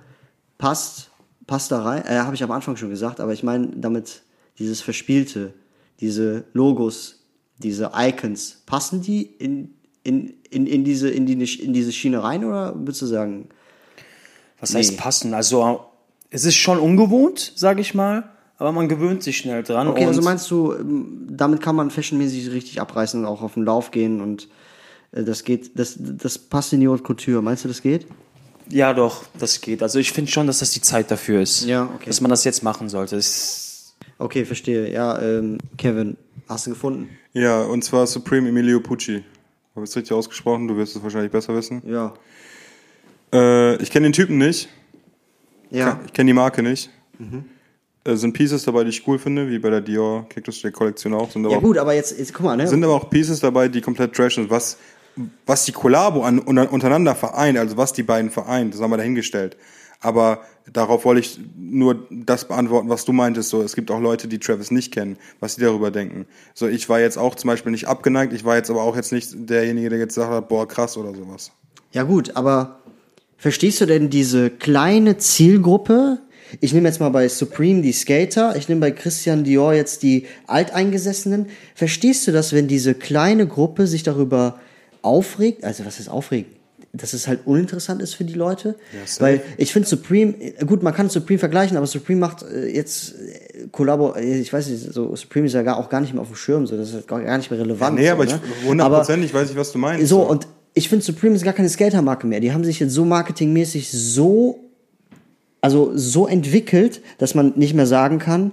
passt, passt da rein? Äh, habe ich am Anfang schon gesagt, aber ich meine damit dieses Verspielte, diese Logos, diese Icons, passen die in In, in, in, diese, in, die, in diese Schiene rein, oder würdest du sagen? Was nee. heißt passen? Also, es ist schon ungewohnt, sage ich mal, aber man gewöhnt sich schnell dran. Okay, und also meinst du, damit kann man fashionmäßig richtig abreißen und auch auf den Lauf gehen und das geht, das, das passt in die Haute Couture. Meinst du, das geht? Ja, doch, das geht. Also, ich finde schon, dass das die Zeit dafür ist. Ja, okay. Dass man das jetzt machen sollte. Das okay, verstehe. Ja, ähm, Kevin, hast du gefunden? Ja, und zwar Supreme Emilio Pucci. Habe ich es richtig ausgesprochen? Du wirst es wahrscheinlich besser wissen. Ja. Äh, ich kenne den Typen nicht. Ja. Ich kenne die Marke nicht. Mhm. Äh, sind Pieces dabei, die ich cool finde, wie bei der Dior Cactus Jack Kollektion auch. Sind aber ja gut, aber jetzt, jetzt guck mal, ne? Sind aber auch Pieces dabei, die komplett trash sind. Was, was die Kollabo an, untereinander vereint, also was die beiden vereint, das haben wir dahingestellt. Aber darauf wollte ich nur das beantworten, was du meintest. So, es gibt auch Leute, die Travis nicht kennen, was die darüber denken. So, ich war jetzt auch zum Beispiel nicht abgeneigt, ich war jetzt aber auch jetzt nicht derjenige, der jetzt gesagt hat, boah, krass oder sowas. Ja gut, aber verstehst du denn diese kleine Zielgruppe? Ich nehme jetzt mal bei Supreme die Skater, ich nehme bei Christian Dior jetzt die Alteingesessenen. Verstehst du das, wenn diese kleine Gruppe sich darüber aufregt? Also was ist aufregen? Dass es halt uninteressant ist für die Leute. Yes, weil ich finde Supreme, gut, man kann Supreme vergleichen, aber Supreme macht jetzt Kollabo, ich weiß nicht, so Supreme ist ja gar, auch gar nicht mehr auf dem Schirm, so, das ist gar nicht mehr relevant. Ja, nee, so, aber ne? ich, hundertprozentig weiß ich, was du meinst. So, so. Und ich finde Supreme ist gar keine Skatermarke mehr. Die haben sich jetzt so marketingmäßig so also so entwickelt, dass man nicht mehr sagen kann,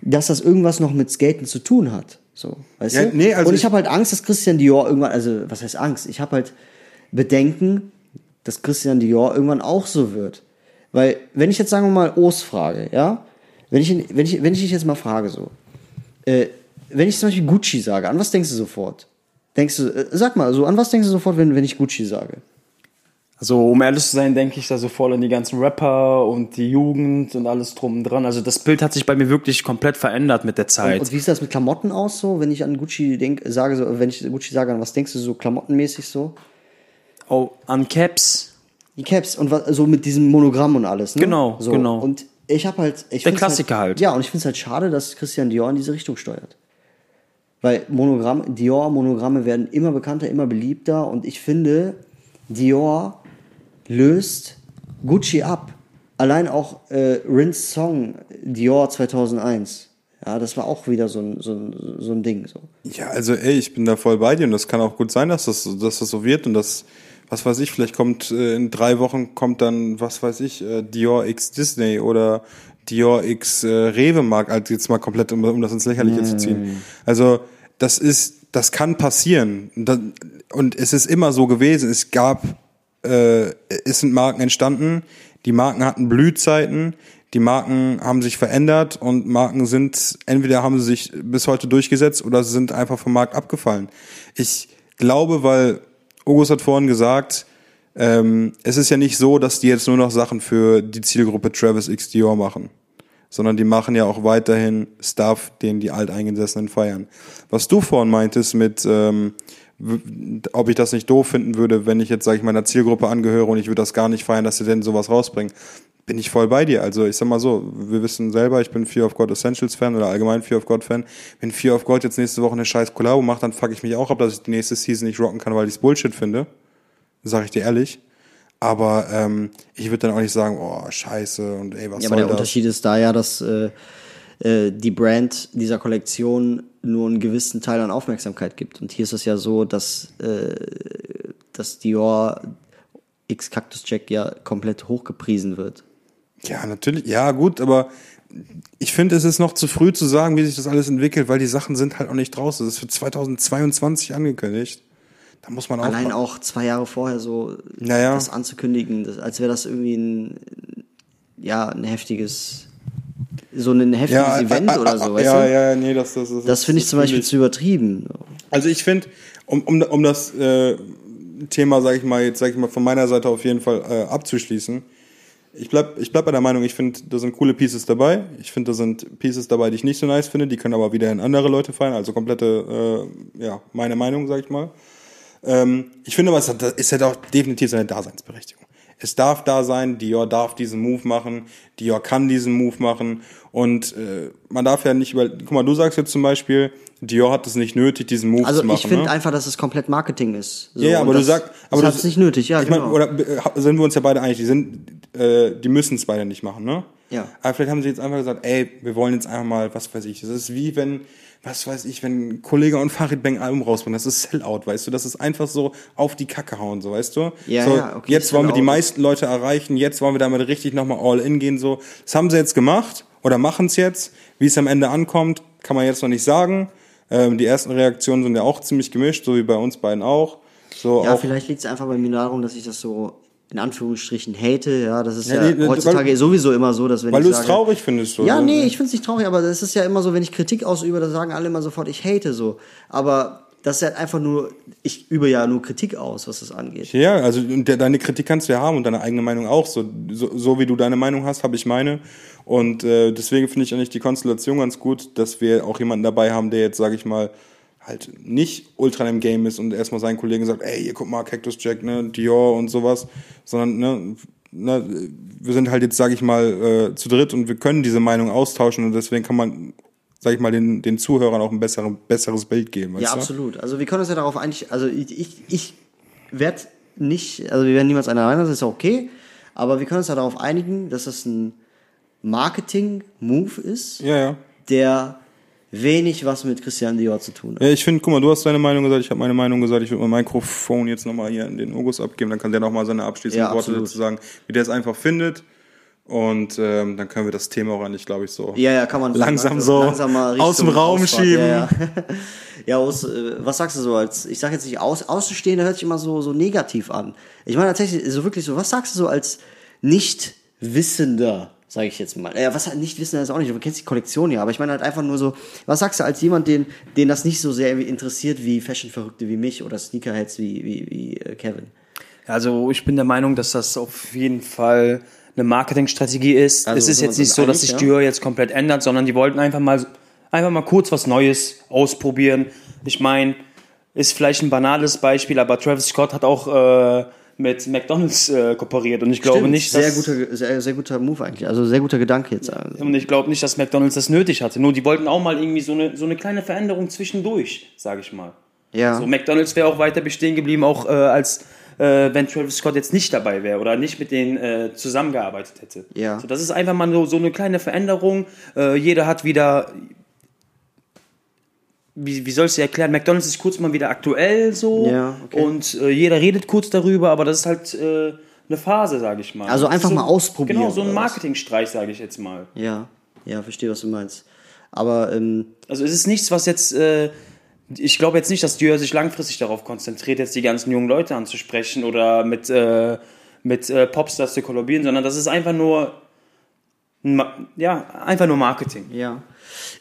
dass das irgendwas noch mit Skaten zu tun hat. So, weißt ja, du? Nee, also und ich, ich habe halt Angst, dass Christian Dior irgendwann, also was heißt Angst? Ich habe halt Bedenken, dass Christian Dior irgendwann auch so wird. Weil, wenn ich jetzt, sagen wir mal, O's frage, ja, wenn ich, wenn ich, wenn ich dich jetzt mal frage so, äh, wenn ich zum Beispiel Gucci sage, an was denkst du sofort? Denkst du, äh, sag mal, so, an was denkst du sofort, wenn, wenn ich Gucci sage? Also, um ehrlich zu sein, denke ich da so voll an die ganzen Rapper und die Jugend und alles drum und dran. Also, das Bild hat sich bei mir wirklich komplett verändert mit der Zeit. Und, und wie sieht das mit Klamotten aus so? Wenn ich an Gucci denk, sage, so, wenn ich Gucci sage, an was denkst du so klamottenmäßig so? Oh, an Caps. Die Caps und was, so mit diesem Monogramm und alles, ne? Genau, so, genau. Und ich habe halt... Ich der Klassiker halt, halt. Ja, und ich finde es halt schade, dass Christian Dior in diese Richtung steuert. Weil Monogramm, Dior, Monogramme werden immer bekannter, immer beliebter. Und ich finde, Dior löst Gucci ab. Allein auch äh, Rins Song Dior zweitausendeins. Ja, das war auch wieder so ein, so ein, so ein Ding. So. Ja, also ey, ich bin da voll bei dir. Und das kann auch gut sein, dass das, dass das so wird. Und das, was weiß ich, vielleicht kommt äh, in drei Wochen kommt dann, was weiß ich, äh, Dior x Disney oder... Dior X äh, Rewe mag, also jetzt mal komplett, um, um das ins Lächerliche mm. zu ziehen. Also das ist, das kann passieren. Das, und es ist immer so gewesen. Es gab, äh, es sind Marken entstanden, die Marken hatten Blühzeiten, die Marken haben sich verändert und Marken sind, entweder haben sie sich bis heute durchgesetzt oder sie sind einfach vom Markt abgefallen. Ich glaube, weil August hat vorhin gesagt, Ähm, es ist ja nicht so, dass die jetzt nur noch Sachen für die Zielgruppe Travis X Dior machen, sondern die machen ja auch weiterhin Stuff, den die Alteingesessenen feiern. Was du vorhin meintest mit, ähm, w- ob ich das nicht doof finden würde, wenn ich jetzt, sage ich, meiner Zielgruppe angehöre und ich würde das gar nicht feiern, dass sie denn sowas rausbringen, bin ich voll bei dir. Also ich sag mal so, wir wissen selber, ich bin Fear of God Essentials Fan oder allgemein Fear of God Fan. Wenn Fear of God jetzt nächste Woche eine scheiß Kollabo macht, dann fuck ich mich auch ab, dass ich die nächste Season nicht rocken kann, weil ich es Bullshit finde. Sag ich dir ehrlich. Aber ähm, ich würde dann auch nicht sagen, oh, scheiße und ey, was ja, soll das? Ja, aber der das? Unterschied ist da ja, dass äh, äh, die Brand dieser Kollektion nur einen gewissen Teil an Aufmerksamkeit gibt. Und hier ist es ja so, dass, äh, dass Dior X Cactus Jack ja komplett hochgepriesen wird. Ja, natürlich. Ja, gut, aber ich finde, es ist noch zu früh zu sagen, wie sich das alles entwickelt, weil die Sachen sind halt auch nicht draußen. Das ist für zweitausendzweiundzwanzig angekündigt. Da muss man auch allein mal, auch zwei Jahre vorher so naja. das anzukündigen, das, als wäre das irgendwie ein, ja, ein heftiges, so ein heftiges ja, Event a, a, a, oder so, a, weißt ja, du? Ja, ja, nee, das, das, das, das finde ich zum Beispiel zu übertrieben. Also ich finde, um, um, um das äh, Thema, sag ich mal, jetzt sag ich mal von meiner Seite auf jeden Fall äh, abzuschließen, ich bleib, ich bleib bei der Meinung, ich finde, da sind coole Pieces dabei. Ich finde, da sind Pieces dabei, die ich nicht so nice finde, die können aber wiederhin andere Leute feiern, also komplette, äh, ja, meine Meinung, sag ich mal. Ich finde, aber es hat, es hat auch definitiv seine Daseinsberechtigung. Es darf da sein, Dior darf diesen Move machen, Dior kann diesen Move machen und äh, man darf ja nicht über... Guck mal, du sagst jetzt zum Beispiel, Dior hat es nicht nötig, diesen Move also zu machen. Also ich finde ne? einfach, dass es komplett Marketing ist. So, ja, aber das, du sagst... Aber das hat es nicht nötig, ja, ich genau. Mein, oder sind wir uns ja beide eigentlich, die, sind, äh, die müssen es beide nicht machen, ne? Ja. Aber vielleicht haben sie jetzt einfach gesagt, ey, wir wollen jetzt einfach mal, was weiß ich, das ist wie wenn... Was weiß ich, wenn Kollegah und Farid Bang ein Album rausbringen, das ist Sellout, weißt du? Das ist einfach so auf die Kacke hauen, so, weißt du? Ja, so, ja, okay, jetzt wollen wir die meisten Leute erreichen, jetzt wollen wir damit richtig nochmal all in gehen, so. Das haben sie jetzt gemacht oder machen es jetzt. Wie es am Ende ankommt, kann man jetzt noch nicht sagen. Ähm, die ersten Reaktionen sind ja auch ziemlich gemischt, so wie bei uns beiden auch. So, ja, auch vielleicht liegt es einfach bei mir darum, dass ich das so... in Anführungsstrichen hate, ja, das ist ja, ja nee, heutzutage weil, sowieso immer so, dass wenn weil ich Weil du es traurig findest, oder? Ja, nee, ich find's nicht traurig, aber das ist ja immer so, wenn ich Kritik ausübe, da sagen alle immer sofort, ich hate so. Aber das ist halt einfach nur, ich übe ja nur Kritik aus, was das angeht. Ja, also de- deine Kritik kannst du ja haben und deine eigene Meinung auch. So, so, so wie du deine Meinung hast, habe ich meine. Und äh, deswegen finde ich eigentlich die Konstellation ganz gut, dass wir auch jemanden dabei haben, der jetzt, sage ich mal, halt nicht ultra im Game ist und erstmal seinen Kollegen sagt, ey, hier guck mal, Cactus Jack, ne, Dior und sowas, sondern, ne, ne wir sind halt jetzt, sag ich mal, äh, zu dritt und wir können diese Meinung austauschen und deswegen kann man, sag ich mal, den, den Zuhörern auch ein besseren, besseres Bild geben, weißt du? Ja, absolut. Also wir können uns ja darauf eigentlich, also ich, ich, ich werde nicht, also wir werden niemals einer Meinung, das ist ja okay, aber wir können uns ja darauf einigen, dass das ein Marketing-Move ist, ja, ja. der wenig was mit Christian Dior zu tun hat. Ja, ich finde, guck mal, du hast deine Meinung gesagt, ich habe meine Meinung gesagt, ich würde mein Mikrofon jetzt nochmal hier in den August abgeben, dann kann der nochmal seine abschließenden ja, Worte dazu sagen, wie der es einfach findet. Und ähm, dann können wir das Thema auch eigentlich, glaube ich, so ja, ja, kann man langsam so aus dem Raum schieben. Ja, ja. Ja, was, was sagst du so als, ich sage jetzt nicht, aus, Außenstehende hört sich immer so, so negativ an. Ich meine tatsächlich, so wirklich so, was sagst du so als Nichtwissender, sage ich jetzt mal. Ja, was halt Nichtwissender ist auch nicht, du kennst die Kollektion ja, aber ich meine halt einfach nur so, was sagst du als jemand, den, den das nicht so sehr interessiert wie Fashion-Verrückte wie mich oder Sneakerheads wie, wie, wie Kevin? Also ich bin der Meinung, dass das auf jeden Fall eine Marketingstrategie ist. Also es ist jetzt nicht so, dass sich Dior jetzt komplett ändert, sondern die wollten einfach mal einfach mal kurz was Neues ausprobieren. Ich meine, ist vielleicht ein banales Beispiel, aber Travis Scott hat auch äh, mit McDonald's äh, kooperiert und ich Stimmt, glaube nicht, dass... Sehr guter, sehr, sehr guter Move eigentlich, also sehr guter Gedanke jetzt. Also. Und ich glaube nicht, dass McDonald's das nötig hatte, nur die wollten auch mal irgendwie so eine, so eine kleine Veränderung zwischendurch, sage ich mal. Ja. So, McDonald's wäre auch weiter bestehen geblieben, auch äh, als... Äh, wenn Travis Scott jetzt nicht dabei wäre oder nicht mit denen äh, zusammengearbeitet hätte. Ja. So, das ist einfach mal so, so eine kleine Veränderung. Äh, jeder hat wieder, wie, wie soll ich es erklären, McDonald's ist kurz mal wieder aktuell so ja, okay. und äh, jeder redet kurz darüber, aber das ist halt äh, eine Phase, sage ich mal. Also einfach so, mal ausprobieren. Genau, so ein Marketingstreich, sage ich jetzt mal. Ja, ja, verstehe, was du meinst. Aber ähm also es ist nichts, was jetzt... Äh, ich glaube jetzt nicht, dass Dior sich langfristig darauf konzentriert, jetzt die ganzen jungen Leute anzusprechen oder mit, äh, mit äh, Popstars zu kollabieren, sondern das ist einfach nur ja, einfach nur Marketing. Ja.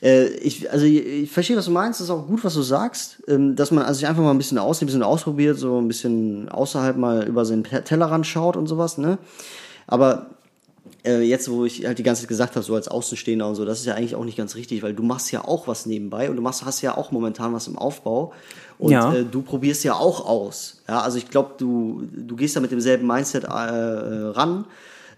Äh, ich, also ich, ich verstehe, was du meinst, das ist auch gut, was du sagst, ähm, dass man also sich einfach mal ein bisschen ausnimmt, ein bisschen ausprobiert, so ein bisschen außerhalb mal über seinen Tellerrand schaut und sowas, ne? Aber jetzt, wo ich halt die ganze Zeit gesagt habe, so als Außenstehender und so, das ist ja eigentlich auch nicht ganz richtig, weil du machst ja auch was nebenbei und du machst, hast ja auch momentan was im Aufbau und ja. äh, du probierst ja auch aus. Ja, also ich glaube, du, du gehst da mit demselben Mindset äh, ran,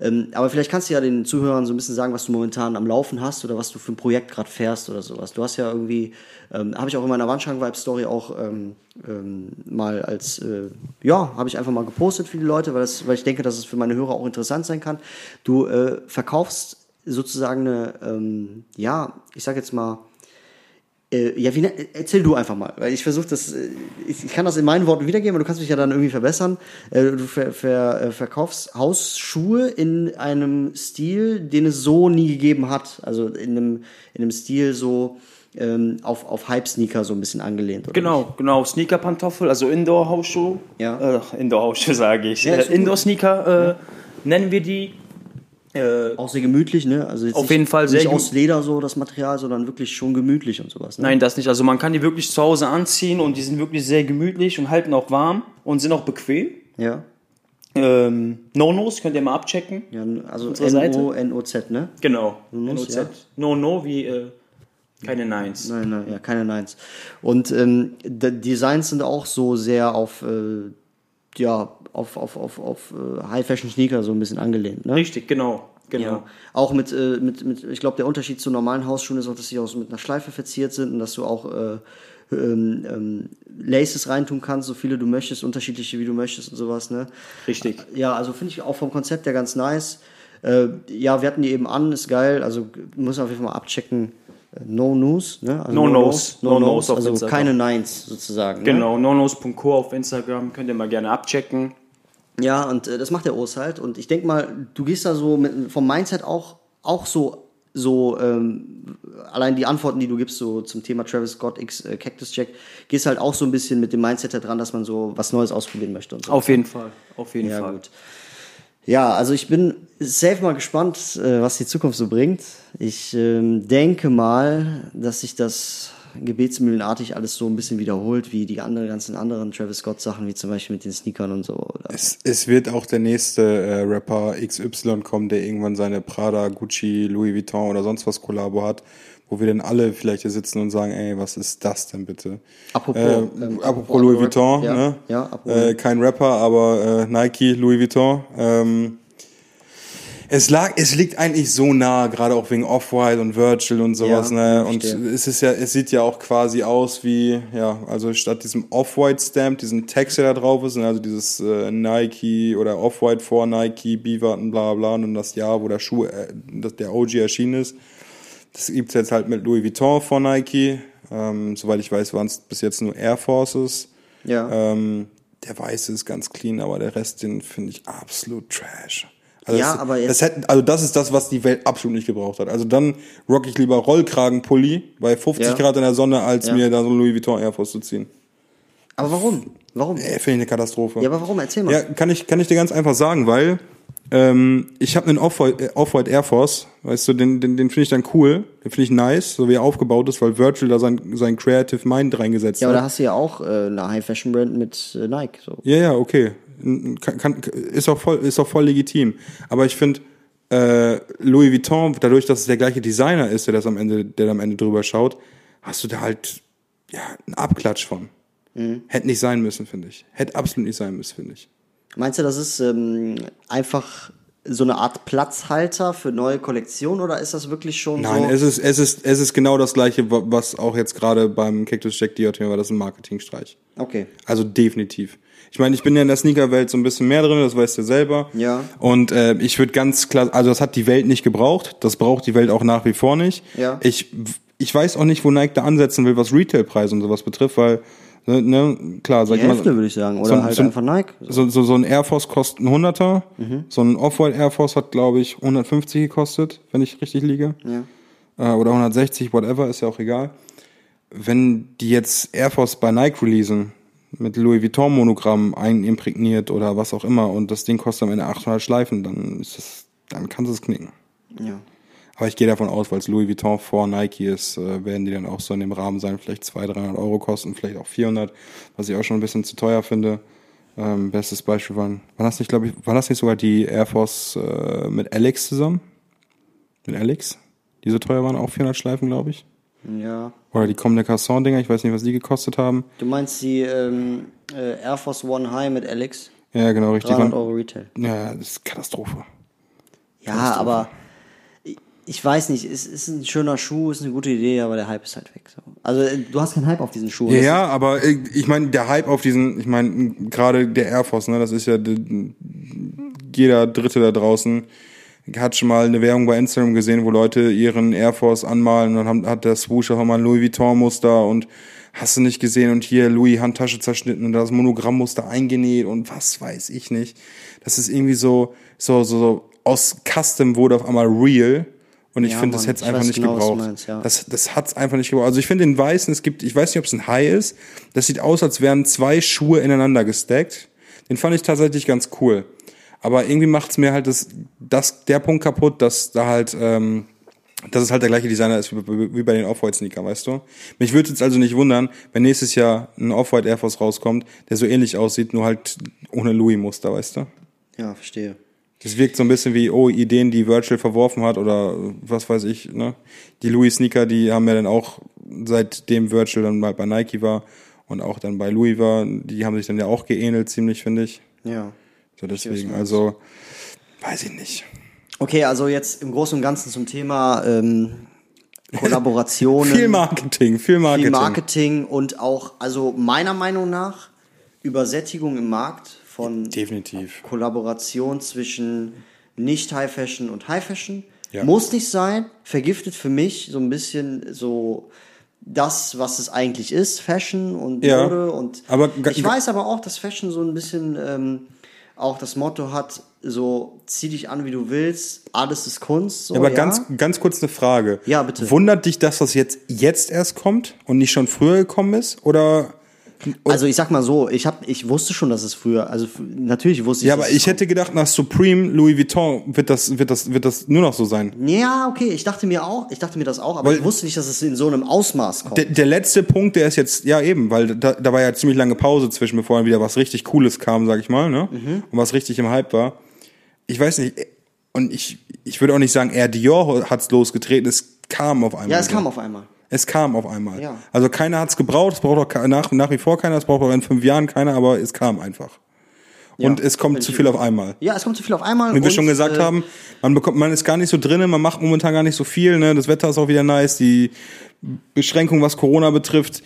ähm, aber vielleicht kannst du ja den Zuhörern so ein bisschen sagen, was du momentan am Laufen hast oder was du für ein Projekt gerade fährst oder sowas. Du hast ja irgendwie, ähm, habe ich auch in meiner Wandschrank-Vibe-Story auch ähm, ähm, mal als, äh, ja, habe ich einfach mal gepostet für die Leute, weil, das, weil ich denke, dass es für meine Hörer auch interessant sein kann. Du äh, verkaufst sozusagen eine, ähm, ja, ich sag jetzt mal, äh, ja, wie, erzähl du einfach mal, weil ich versuche das, ich, ich kann das in meinen Worten wiedergeben, aber du kannst mich ja dann irgendwie verbessern. Äh, du ver, ver, äh, verkaufst Hausschuhe in einem Stil, den es so nie gegeben hat, also in einem, in einem Stil so, auf, auf Hype-Sneaker so ein bisschen angelehnt, oder? Genau, nicht? Genau, Sneaker-Pantoffel, also Indoor-Hausschuhe, ja. äh, Indoor-Hausschuhe sage ich, ja, äh, Indoor-Sneaker äh, ja. nennen wir die. Äh, auch sehr gemütlich, ne? Also jetzt auf nicht, jeden Fall sehr nicht aus Leder so das Material, sondern wirklich schon gemütlich und sowas. Ne? Nein, das nicht, also man kann die wirklich zu Hause anziehen und die sind wirklich sehr gemütlich und halten auch warm und sind auch bequem. Ja. Ähm, NONOZ könnt ihr mal abchecken. Ja, also N O N O Z, ne? Genau, N O Z. Ja. NONO wie... Äh, Keine Nines. Nein, nein, ja, keine Nines. Und ähm, die Designs sind auch so sehr auf, äh, ja, auf, auf, auf, auf High-Fashion-Sneaker so ein bisschen angelehnt, ne? Richtig, genau. Genau. Ja. Auch mit, äh, mit, mit, ich glaube, der Unterschied zu normalen Hausschuhen ist auch, dass sie auch so mit einer Schleife verziert sind und dass du auch äh, ähm, ähm, Laces reintun kannst, so viele du möchtest, unterschiedliche wie du möchtest und sowas, ne? Richtig. Ja, also finde ich auch vom Konzept her ganz nice. Äh, ja, wir hatten die eben an, ist geil, also muss auf jeden Fall mal abchecken. NONOZ, ne? Also NONOZ, NONOZ, NONOZ auf also Instagram. Keine Nines sozusagen. Genau, ne? NONOZ Punkt co auf Instagram, könnt ihr mal gerne abchecken. Ja, und äh, das macht der O's halt. Und ich denke mal, du gehst da so mit, vom Mindset auch, auch so, so ähm, allein die Antworten, die du gibst so zum Thema Travis Scott x äh, Cactus Jack, gehst halt auch so ein bisschen mit dem Mindset da dran, dass man so was Neues ausprobieren möchte. Und so. Auf jeden Fall, auf jeden ja, Fall. Gut. Ja, also ich bin safe mal gespannt, was die Zukunft so bringt. Ich ähm, denke mal, dass sich das gebetsmühlenartig alles so ein bisschen wiederholt, wie die anderen, ganzen anderen Travis Scott-Sachen, wie zum Beispiel mit den Sneakern und so. Oder? Es, es wird auch der nächste äh, Rapper X Y kommen, der irgendwann seine Prada, Gucci, Louis Vuitton oder sonst was Kollabo hat, wo wir dann alle vielleicht hier sitzen und sagen, ey, was ist das denn bitte? Apropos, äh, ähm, apropos Louis Vuitton, ja, ne? Ja, äh, kein Rapper, aber äh, Nike, Louis Vuitton. Ähm, es, lag, es liegt eigentlich so nah, gerade auch wegen Off-White und Virgil und sowas. Ja, ne? Und es ist ja, es sieht ja auch quasi aus wie, ja, also statt diesem Off-White-Stamp, diesen Text, der da drauf ist, also dieses äh, Nike oder Off-White vor Nike, Bivaten, bla bla, und das Jahr, wo der Schuh, äh, der O G erschienen ist. Das gibt's jetzt halt mit Louis Vuitton von Nike. Ähm, soweit ich weiß, waren es bis jetzt nur Air Forces. Ja. Ähm, der weiße ist ganz clean, aber der Rest, den finde ich absolut trash. Also ja, das, aber jetzt das hätten, also das ist das, was die Welt absolut nicht gebraucht hat. Also dann rock ich lieber Rollkragenpulli bei fünfzig ja. Grad in der Sonne, als ja. mir da so ein Louis Vuitton Air Force zu ziehen. Aber warum? Warum? Äh, Finde ich eine Katastrophe. Ja, aber warum? Erzähl mal. Ja, kann ich, kann ich dir ganz einfach sagen, weil ähm, ich habe einen Off-White, Off-White Air Force, weißt du, den, den, den finde ich dann cool, den finde ich nice, so wie er aufgebaut ist, weil Virgil da sein, sein Creative Mind reingesetzt hat. Ja, aber da hast du ja auch äh, eine High-Fashion-Brand mit äh, Nike. So. Ja, ja, okay. Kann, kann, ist auch voll, ist auch voll legitim. Aber ich finde, äh, Louis Vuitton, dadurch, dass es der gleiche Designer ist, der das am Ende, der am Ende drüber schaut, hast du da halt, ja, einen Abklatsch von. Mhm. Hätte nicht sein müssen, finde ich. Hätte absolut nicht sein müssen, finde ich. Meinst du, das ist ähm, einfach so eine Art Platzhalter für neue Kollektionen oder ist das wirklich schon Nein, so? Nein, es ist, es ist, es ist genau das Gleiche, was auch jetzt gerade beim Cactus Jack Dior Thema war, das ist ein Marketingstreich. Okay. Also definitiv. Ich meine, ich bin ja in der Sneakerwelt so ein bisschen mehr drin, das weißt du selber. Ja. Und äh, ich würde ganz klar, also das hat die Welt nicht gebraucht, das braucht die Welt auch nach wie vor nicht. Ja. Ich, ich weiß auch nicht, wo Nike da ansetzen will, was Retailpreise und sowas betrifft, weil Ne, ne, klar, sag ich mal. Die Hälfte, würde ich sagen. Oder so, halt so, einfach Nike. So. So, so, so ein Air Force kostet ein Hunderter. Mhm. So ein Off-White Air Force hat, glaube ich, hundertfünfzig gekostet, wenn ich richtig liege. Ja. Äh, oder hundertsechzig, whatever, ist ja auch egal. Wenn die jetzt Air Force bei Nike releasen, mit Louis Vuitton Monogramm einimprägniert oder was auch immer, und das Ding kostet am Ende achthundert Schleifen, dann ist das, dann kannst du es knicken. Ja. Aber ich gehe davon aus, weil es Louis Vuitton vor Nike ist, äh, werden die dann auch so in dem Rahmen sein, vielleicht zweihundert, dreihundert Euro kosten, vielleicht auch vierhundert, was ich auch schon ein bisschen zu teuer finde. Ähm, bestes Beispiel waren, war das nicht, glaube ich, war das nicht sogar die Air Force äh, mit Alex zusammen? Mit Alex? Die so teuer waren, auch vierhundert Schleifen, glaube ich. Ja. Oder die Communication-Dinger, ich weiß nicht, was die gekostet haben. Du meinst die ähm, äh, Air Force One High mit Alex? Ja, genau, richtig. dreihundert Euro Retail. Ja, das ist Katastrophe. Ja, Katastrophe. Aber ich weiß nicht, es ist ein schöner Schuh, ist eine gute Idee, aber der Hype ist halt weg. Also du hast keinen Hype auf diesen Schuh. Ja, ja, aber ich meine, der Hype auf diesen, ich meine, gerade der Air Force, ne, das ist ja jeder Dritte da draußen, hat schon mal eine Werbung bei Instagram gesehen, wo Leute ihren Air Force anmalen und dann hat der Swoosh auch mal ein Louis Vuitton Muster und hast du nicht gesehen und hier Louis Handtasche zerschnitten und das Monogrammmuster eingenäht und was weiß ich nicht. Das ist irgendwie so, so, so, so aus Custom wurde auf einmal real. Und ich ja, finde, das hätte es einfach nicht genau, gebraucht. Meinst, ja. Das, das hat's einfach nicht gebraucht. Also ich finde den weißen, es gibt, ich weiß nicht, ob es ein High ist. Das sieht aus, als wären zwei Schuhe ineinander gestackt. Den fand ich tatsächlich ganz cool. Aber irgendwie macht's mir halt das, das, der Punkt kaputt, dass da halt, ähm, dass es halt der gleiche Designer ist wie, wie bei den Off-White-Sneaker, weißt du? Mich würde jetzt also nicht wundern, wenn nächstes Jahr ein Off-White Air Force rauskommt, der so ähnlich aussieht, nur halt ohne Louis-Muster, weißt du? Ja, verstehe. Das wirkt so ein bisschen wie, oh, Ideen, die Virgil verworfen hat oder was weiß ich, ne? Die Louis-Sneaker, die haben ja dann auch, seitdem Virgil dann bei, bei Nike war und auch dann bei Louis war, die haben sich dann ja auch geähnelt ziemlich, finde ich. Ja. So deswegen, also, weiß ich nicht. Okay, also jetzt im Großen und Ganzen zum Thema ähm, Kollaborationen. viel Marketing, viel Marketing. Viel Marketing und auch, also meiner Meinung nach, Übersättigung im Markt. Von Definitiv. Kollaboration zwischen Nicht-High-Fashion und High-Fashion. Ja. Muss nicht sein, vergiftet für mich so ein bisschen so das, was es eigentlich ist, Fashion und ja. Mode. Und aber g- ich weiß aber auch, dass Fashion so ein bisschen ähm, auch das Motto hat, so zieh dich an, wie du willst, alles ist Kunst. So, ja, aber ja. Ganz, ganz kurz eine Frage. Ja, bitte. Wundert dich, dass das jetzt, jetzt erst kommt und nicht schon früher gekommen ist? Oder... Also ich sag mal so, ich hab, ich wusste schon, dass es früher, also f- natürlich wusste ich. Ja, aber ich hätte gedacht, nach Supreme, Louis Vuitton wird das, wird das, wird das nur noch so sein. Ja, okay, ich dachte mir auch, ich dachte mir das auch, aber weil ich wusste nicht, dass es in so einem Ausmaß kommt. Der, der letzte Punkt, der ist jetzt, ja eben, weil da, da war ja ziemlich lange Pause zwischen, bevor dann wieder was richtig Cooles kam, sag ich mal, ne? Mhm. Und was richtig im Hype war. Ich weiß nicht, und ich, ich würde auch nicht sagen, Air Dior hat's losgetreten, es kam auf einmal. Ja, es wieder. kam auf einmal. Es kam auf einmal. Ja. Also keiner hat's gebraucht, es braucht auch nach, nach wie vor keiner, es braucht auch in fünf Jahren keiner, aber es kam einfach. Und ja, es kommt zu viel auf einmal. Ja, es kommt zu viel auf einmal. Wie und, wir schon gesagt äh, haben, man bekommt, man ist gar nicht so drinnen, man macht momentan gar nicht so viel, ne? Das Wetter ist auch wieder nice, die Beschränkungen, was Corona betrifft,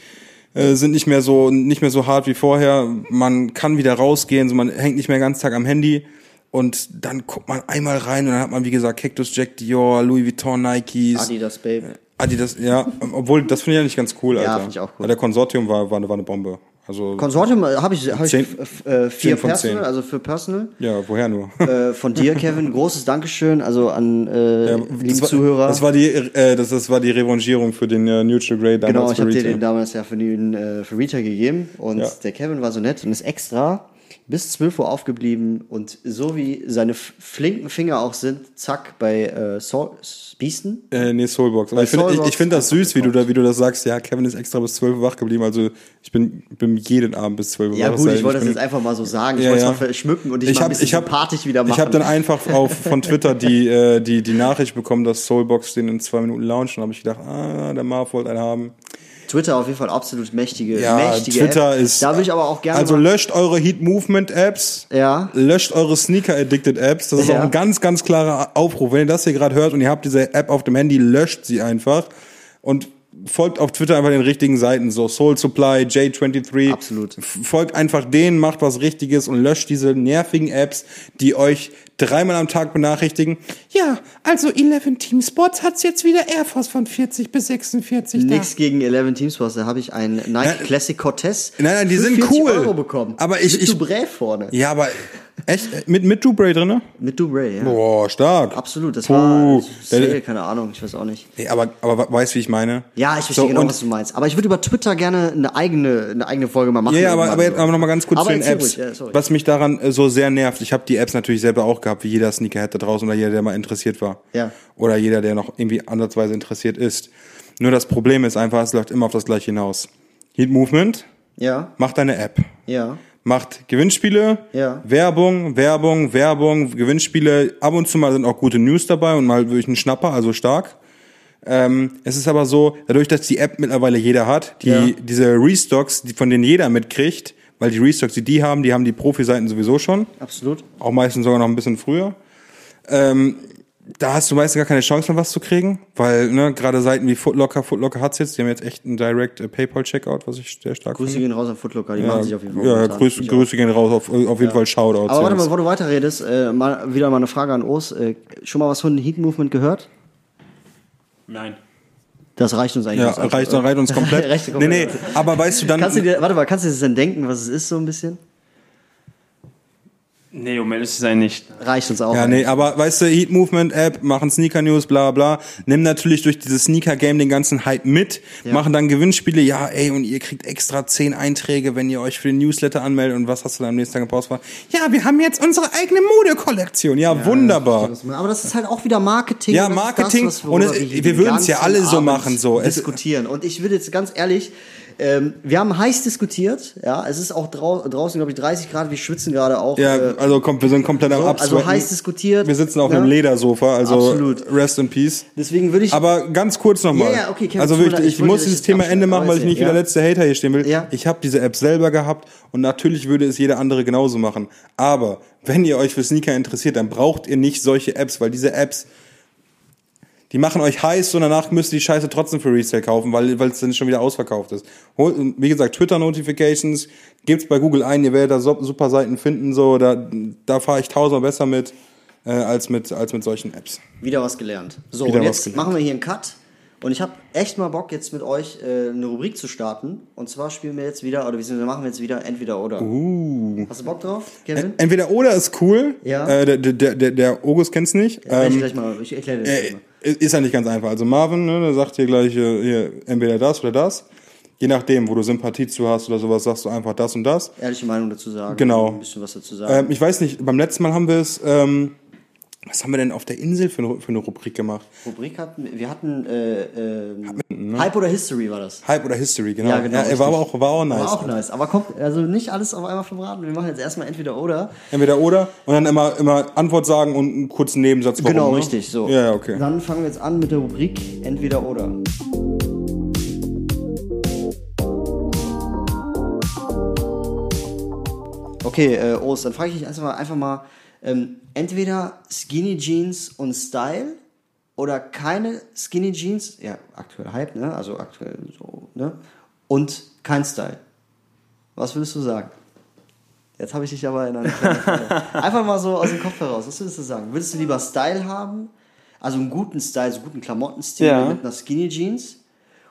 äh, sind nicht mehr so, nicht mehr so hart wie vorher. Man kann wieder rausgehen, so man hängt nicht mehr den ganzen Tag am Handy. Und dann guckt man einmal rein und dann hat man, wie gesagt, Cactus Jack Dior, Louis Vuitton, Nikes. Adidas, Baby. Adidas, ja, obwohl, das finde ich ja nicht ganz cool, Alter. Ja, finde ich auch cool. Weil der Konsortium war, war, war eine Bombe. Also Konsortium habe ich, hab ich äh, vier Personal, also für Personal. Ja, woher nur? Äh, von dir, Kevin, großes Dankeschön, also an äh, ja, lieben war, Zuhörer. Das war die, äh, das, das war die Revanchierung für den äh, Neutral Grey damals. Genau, ich habe dir den damals ja für, den, äh, für Retail gegeben und ja. Der Kevin war so nett und ist extra bis zwölf Uhr aufgeblieben und so wie seine flinken Finger auch sind, zack, bei äh, Soul, Spießen? Äh, nee, Soulbox. Aber ich finde ich, ich find das süß, wie du, da, wie du das sagst. Ja, Kevin ist extra bis zwölf Uhr wach geblieben, also ich bin, bin jeden Abend bis zwölf Uhr ja, wach. Ja gut, ich wollte ich das bin, jetzt einfach mal so sagen. Ich ja, wollte es ja. mal schmücken und ich, ich mal ein bisschen ich hab, sympathisch wieder machen. Ich habe dann einfach auf, von Twitter die, äh, die, die Nachricht bekommen, dass Soulbox den in zwei Minuten launchen. Da habe ich gedacht, ah, der Marv wollte einen haben. Twitter auf jeden Fall absolut mächtige, ja, mächtige Twitter App. Ist. Da will ich aber auch gerne. Also löscht eure Heat Movement Apps. Ja. Löscht eure Sneaker Addicted Apps. Das ist ja. auch ein ganz, ganz klarer Aufruf. Wenn ihr das hier gerade hört und ihr habt diese App auf dem Handy, löscht sie einfach und folgt auf Twitter einfach den richtigen Seiten. So Soul Supply, J dreiundzwanzig. Absolut. Folgt einfach denen, macht was Richtiges und löscht diese nervigen Apps, die euch dreimal am Tag benachrichtigen. Ja, also elf Team Sports hat's jetzt wieder Air Force von vierzig bis sechsundvierzig da. Nix gegen elf Team Sports, da habe ich einen Nike nein, Classic Cortez. Nein, nein, die sind cool. Euro bekommen. Aber ich mit Dubré vorne. Ja, aber echt mit mit Dubré drinne? Mit Dubré, ja. Boah, stark. Absolut, das Puh. war Sale, keine Ahnung, ich weiß auch nicht. Nee, aber aber weißt wie ich meine? Ja, ich verstehe so, genau, was du meinst, aber ich würde über Twitter gerne eine eigene eine eigene Folge mal machen. Ja, ja aber aber, aber noch mal ganz kurz aber zu den Apps, ja, was mich daran so sehr nervt. Ich habe die Apps natürlich selber auch gehabt, wie jeder Sneakerhead da draußen oder jeder, der mal interessiert war. Ja. Oder jeder, der noch irgendwie ansatzweise interessiert ist. Nur das Problem ist einfach, es läuft immer auf das Gleiche hinaus. Heat Movement, ja. Macht eine App. Ja. Macht Gewinnspiele, ja. Werbung, Werbung, Werbung, Gewinnspiele. Ab und zu mal sind auch gute News dabei und mal wirklich ein Schnapper, also stark. Ähm, es ist aber so, dadurch, dass die App mittlerweile jeder hat, die ja. diese Restocks, die, von denen jeder mitkriegt, weil die Restocks, die die haben, die haben die Profi-Seiten sowieso schon. Absolut. Auch meistens sogar noch ein bisschen früher. Ähm, da hast du meistens gar keine Chance mehr, was zu kriegen, weil ne, gerade Seiten wie Footlocker, Footlocker hat's jetzt, die haben jetzt echt einen Direct äh, PayPal-Checkout, was ich sehr stark Grüße finde. Grüße gehen raus an Footlocker, die ja, machen sich auf jeden Fall. Ja, Grüße, Grüße gehen raus, auf, auf jeden ja. Fall Shoutouts. Aber warte mal, bevor du weiterredest, äh, mal, wieder mal eine Frage an Urs. Äh, schon mal was von Heat Movement gehört? Nein. Das reicht uns eigentlich. Ja, reicht, reicht, reicht uns komplett. reicht komplett. Nee, nee, aber weißt du dann... Kannst du dir, warte mal, kannst du dir das denn denken, was es ist so ein bisschen? Nee, um ehrlich zu sein nicht. Reicht uns auch. Ja, nee, aber weißt du, Heat Movement App, machen Sneaker News, bla bla, nimm natürlich durch dieses Sneaker Game den ganzen Hype mit, ja. Machen dann Gewinnspiele, ja ey, und ihr kriegt extra zehn Einträge, wenn ihr euch für den Newsletter anmeldet und was hast du dann am nächsten Tag gepostet? Ja, wir haben jetzt unsere eigene Modekollektion, ja, ja wunderbar. Das aber das ist halt auch wieder Marketing. Ja, Marketing das, und es, wir, wir würden es ja alle so machen. so diskutieren und ich würde jetzt ganz ehrlich, Ähm, wir haben heiß diskutiert, ja, es ist auch drau- draußen, glaube ich, dreißig Grad, wir schwitzen gerade auch. Ja, äh, also kommt, wir sind komplett am Absweaten. Also heiß diskutiert. Wir sitzen auf ne? einem Ledersofa, also absolut. Rest in Peace. Deswegen würde ich... Aber ganz kurz nochmal. Ja, ja, okay, Kevin, also wirklich, ich, ich muss dieses Thema Ende machen, weil ich nicht ja. wie der letzte Hater hier stehen will. Ja. Ich habe diese App selber gehabt und natürlich würde es jeder andere genauso machen. Aber wenn ihr euch für Sneaker interessiert, dann braucht ihr nicht solche Apps, weil diese Apps... Die machen euch heiß und danach müsst ihr die Scheiße trotzdem für Resale kaufen, weil weil es dann schon wieder ausverkauft ist. Wie gesagt, Twitter-Notifications, gebt's bei Google ein, ihr werdet da super Seiten finden, so da, da fahre ich tausendmal besser mit, äh, als mit als mit solchen Apps. Wieder was gelernt. So, wieder und jetzt gelernt. Machen wir hier einen Cut und ich habe echt mal Bock, jetzt mit euch äh, eine Rubrik zu starten und zwar spielen wir jetzt wieder, oder wir machen wir jetzt wieder Entweder-Oder. Uh. Hast du Bock drauf, Kevin? Entweder-Oder ist cool, ja. äh, der, der, der, der August kennt's nicht. Ja, ähm, ich gleich mal, ich erkläre dir das äh, mal. Ist ja nicht ganz einfach. Also Marvin, ne, der sagt hier gleich, hier, entweder das oder das. Je nachdem, wo du Sympathie zu hast oder sowas, sagst du einfach das und das. Ehrliche Meinung dazu sagen. Genau. Ein bisschen was dazu sagen. Ähm, ich weiß nicht, beim letzten Mal haben wir es, ähm, was haben wir denn auf der Insel für eine, für eine Rubrik gemacht? Rubrik hatten, wir hatten, äh, äh, hatten ne? Hype oder History war das. Hype oder History, genau. Ja, genau. Ja, war aber auch, war auch nice. War auch nice. Aber kommt, also nicht alles auf einmal verbraten. Wir machen jetzt erstmal entweder oder. Entweder oder und dann immer, immer Antwort sagen und einen kurzen Nebensatz. Warum, genau, ne? Richtig, so. Ja, okay. Dann fangen wir jetzt an mit der Rubrik Entweder oder. Okay, äh, Ost, dann frage ich dich einfach, einfach mal, Ähm, entweder Skinny Jeans und Style oder keine Skinny Jeans, ja, aktuell Hype, ne? Also aktuell so, ne? Und kein Style. Was würdest du sagen? Jetzt habe ich dich aber in einer kleinen Frage. Einfach mal so aus dem Kopf heraus, was würdest du sagen? Würdest du lieber Style haben, also einen guten Style, so einen guten Klamottenstil ja. mit einer Skinny Jeans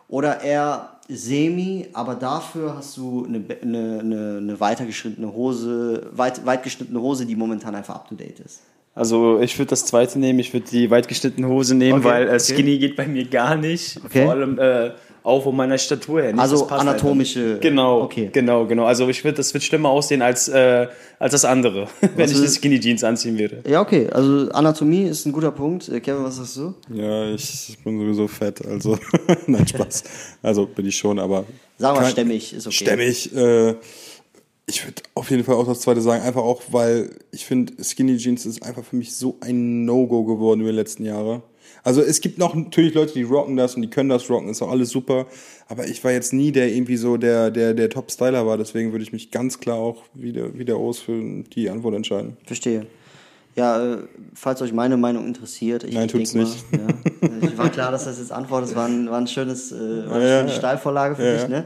oder eher semi, aber dafür hast du eine, eine, eine, eine weitergeschnittene Hose, weit, weit geschnittene Hose, die momentan einfach up to date ist. Also ich würde das zweite nehmen, ich würde die weit geschnittene Hose nehmen, okay, weil äh, Skinny okay. geht bei mir gar nicht, okay. vor allem äh, auch von meiner Statur her. Nicht, also anatomische... Halt. Genau, okay. genau, genau. Also ich würde, das wird schlimmer aussehen als, äh, als das andere, wenn also, ich die Skinny Jeans anziehen würde. Ja, okay, also Anatomie ist ein guter Punkt. Kevin, was sagst du? Ja, ich bin sowieso fett, also nein, Spaß. Also bin ich schon, aber... Sagen wir stämmig, ist okay. Stämmig, äh... Ich würde auf jeden Fall auch das zweite sagen, einfach auch, weil ich finde, Skinny Jeans ist einfach für mich so ein No-Go geworden über die letzten Jahre. Also es gibt noch natürlich Leute, die rocken das und die können das rocken, ist auch alles super, aber ich war jetzt nie der irgendwie so der, der, der Top-Styler war, deswegen würde ich mich ganz klar auch wieder, wieder aus für die Antwort entscheiden. Verstehe. Ja, falls euch meine Meinung interessiert. Ich Nein, tut's mal, nicht. Ja, ich war klar, dass das jetzt Antwort ist, war, ein, war, ein schönes, äh, war eine ja, schöne ja. Steilvorlage für ja, dich, ne?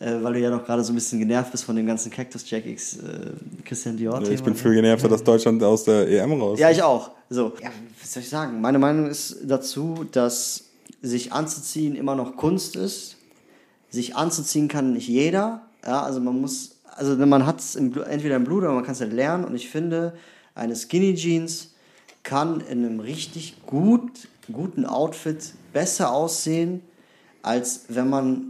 Weil du ja noch gerade so ein bisschen genervt bist von dem ganzen Cactus Jack X äh, Christian Dior Thema. Ich bin viel genervter, dass Deutschland aus der E M raus. Ja, ich auch. So, ja, was soll ich sagen? Meine Meinung ist dazu, dass sich anzuziehen immer noch Kunst ist. Sich anzuziehen kann nicht jeder. Ja, also man muss, also man hat es entweder im Blut oder man kann es halt lernen. Und ich finde, eine Skinny Jeans kann in einem richtig gut, guten Outfit besser aussehen, als wenn man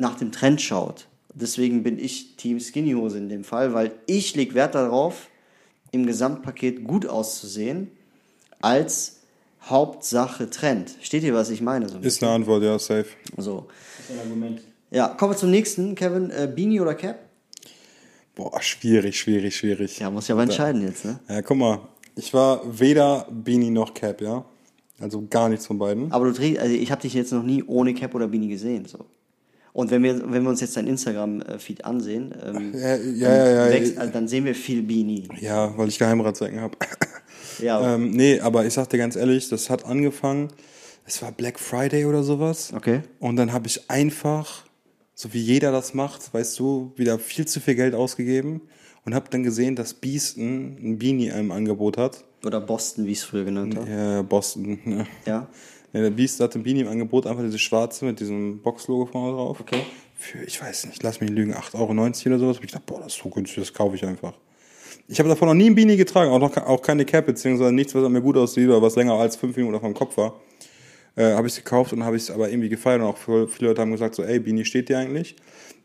nach dem Trend schaut. Deswegen bin ich Team Skinnyhose in dem Fall, weil ich lege Wert darauf, im Gesamtpaket gut auszusehen, als Hauptsache Trend. Steht ihr, was ich meine? So ein ist eine Antwort, ja, safe. So. Das ist ein Argument. Ja, kommen wir zum nächsten. Kevin, äh, Beanie oder Cap? Boah, schwierig, schwierig, schwierig. Ja, muss ja aber entscheiden jetzt, ne? Ja, guck mal, ich war weder Beanie noch Cap, ja? Also gar nichts von beiden. Aber du trägst, also ich habe dich jetzt noch nie ohne Cap oder Beanie gesehen, so. Und wenn wir, wenn wir uns jetzt dein Instagram-Feed ansehen, ähm, ja, ja, ja, wächst, also dann sehen wir viel Beanie. Ja, weil ich Geheimratsecken habe. Ja. ähm, nee, aber ich sag dir ganz ehrlich, das hat angefangen, es war Black Friday oder sowas. Okay. Und dann habe ich einfach, so wie jeder das macht, weißt du, wieder viel zu viel Geld ausgegeben und habe dann gesehen, dass Beaston ein Beanie im Angebot hat. Oder Boston, wie ich es früher genannt habe. Ja, Boston. Ja. ja. Ja, der Beast hat ein Beanie im Angebot, einfach diese schwarze mit diesem Box-Logo vorne drauf. Okay. Für, ich weiß nicht, lass mich lügen, acht Euro neunzig oder sowas. Hab ich gedacht, boah, das ist so günstig, das kaufe ich einfach. Ich habe davon noch nie ein Beanie getragen, auch, noch, auch keine Cap, beziehungsweise nichts, was an mir gut aussieht, oder was länger als fünf Minuten auf meinem Kopf war. Äh, habe ich es gekauft und habe ich es aber irgendwie gefallen. Und auch viele Leute haben gesagt, so, ey, Beanie steht dir eigentlich.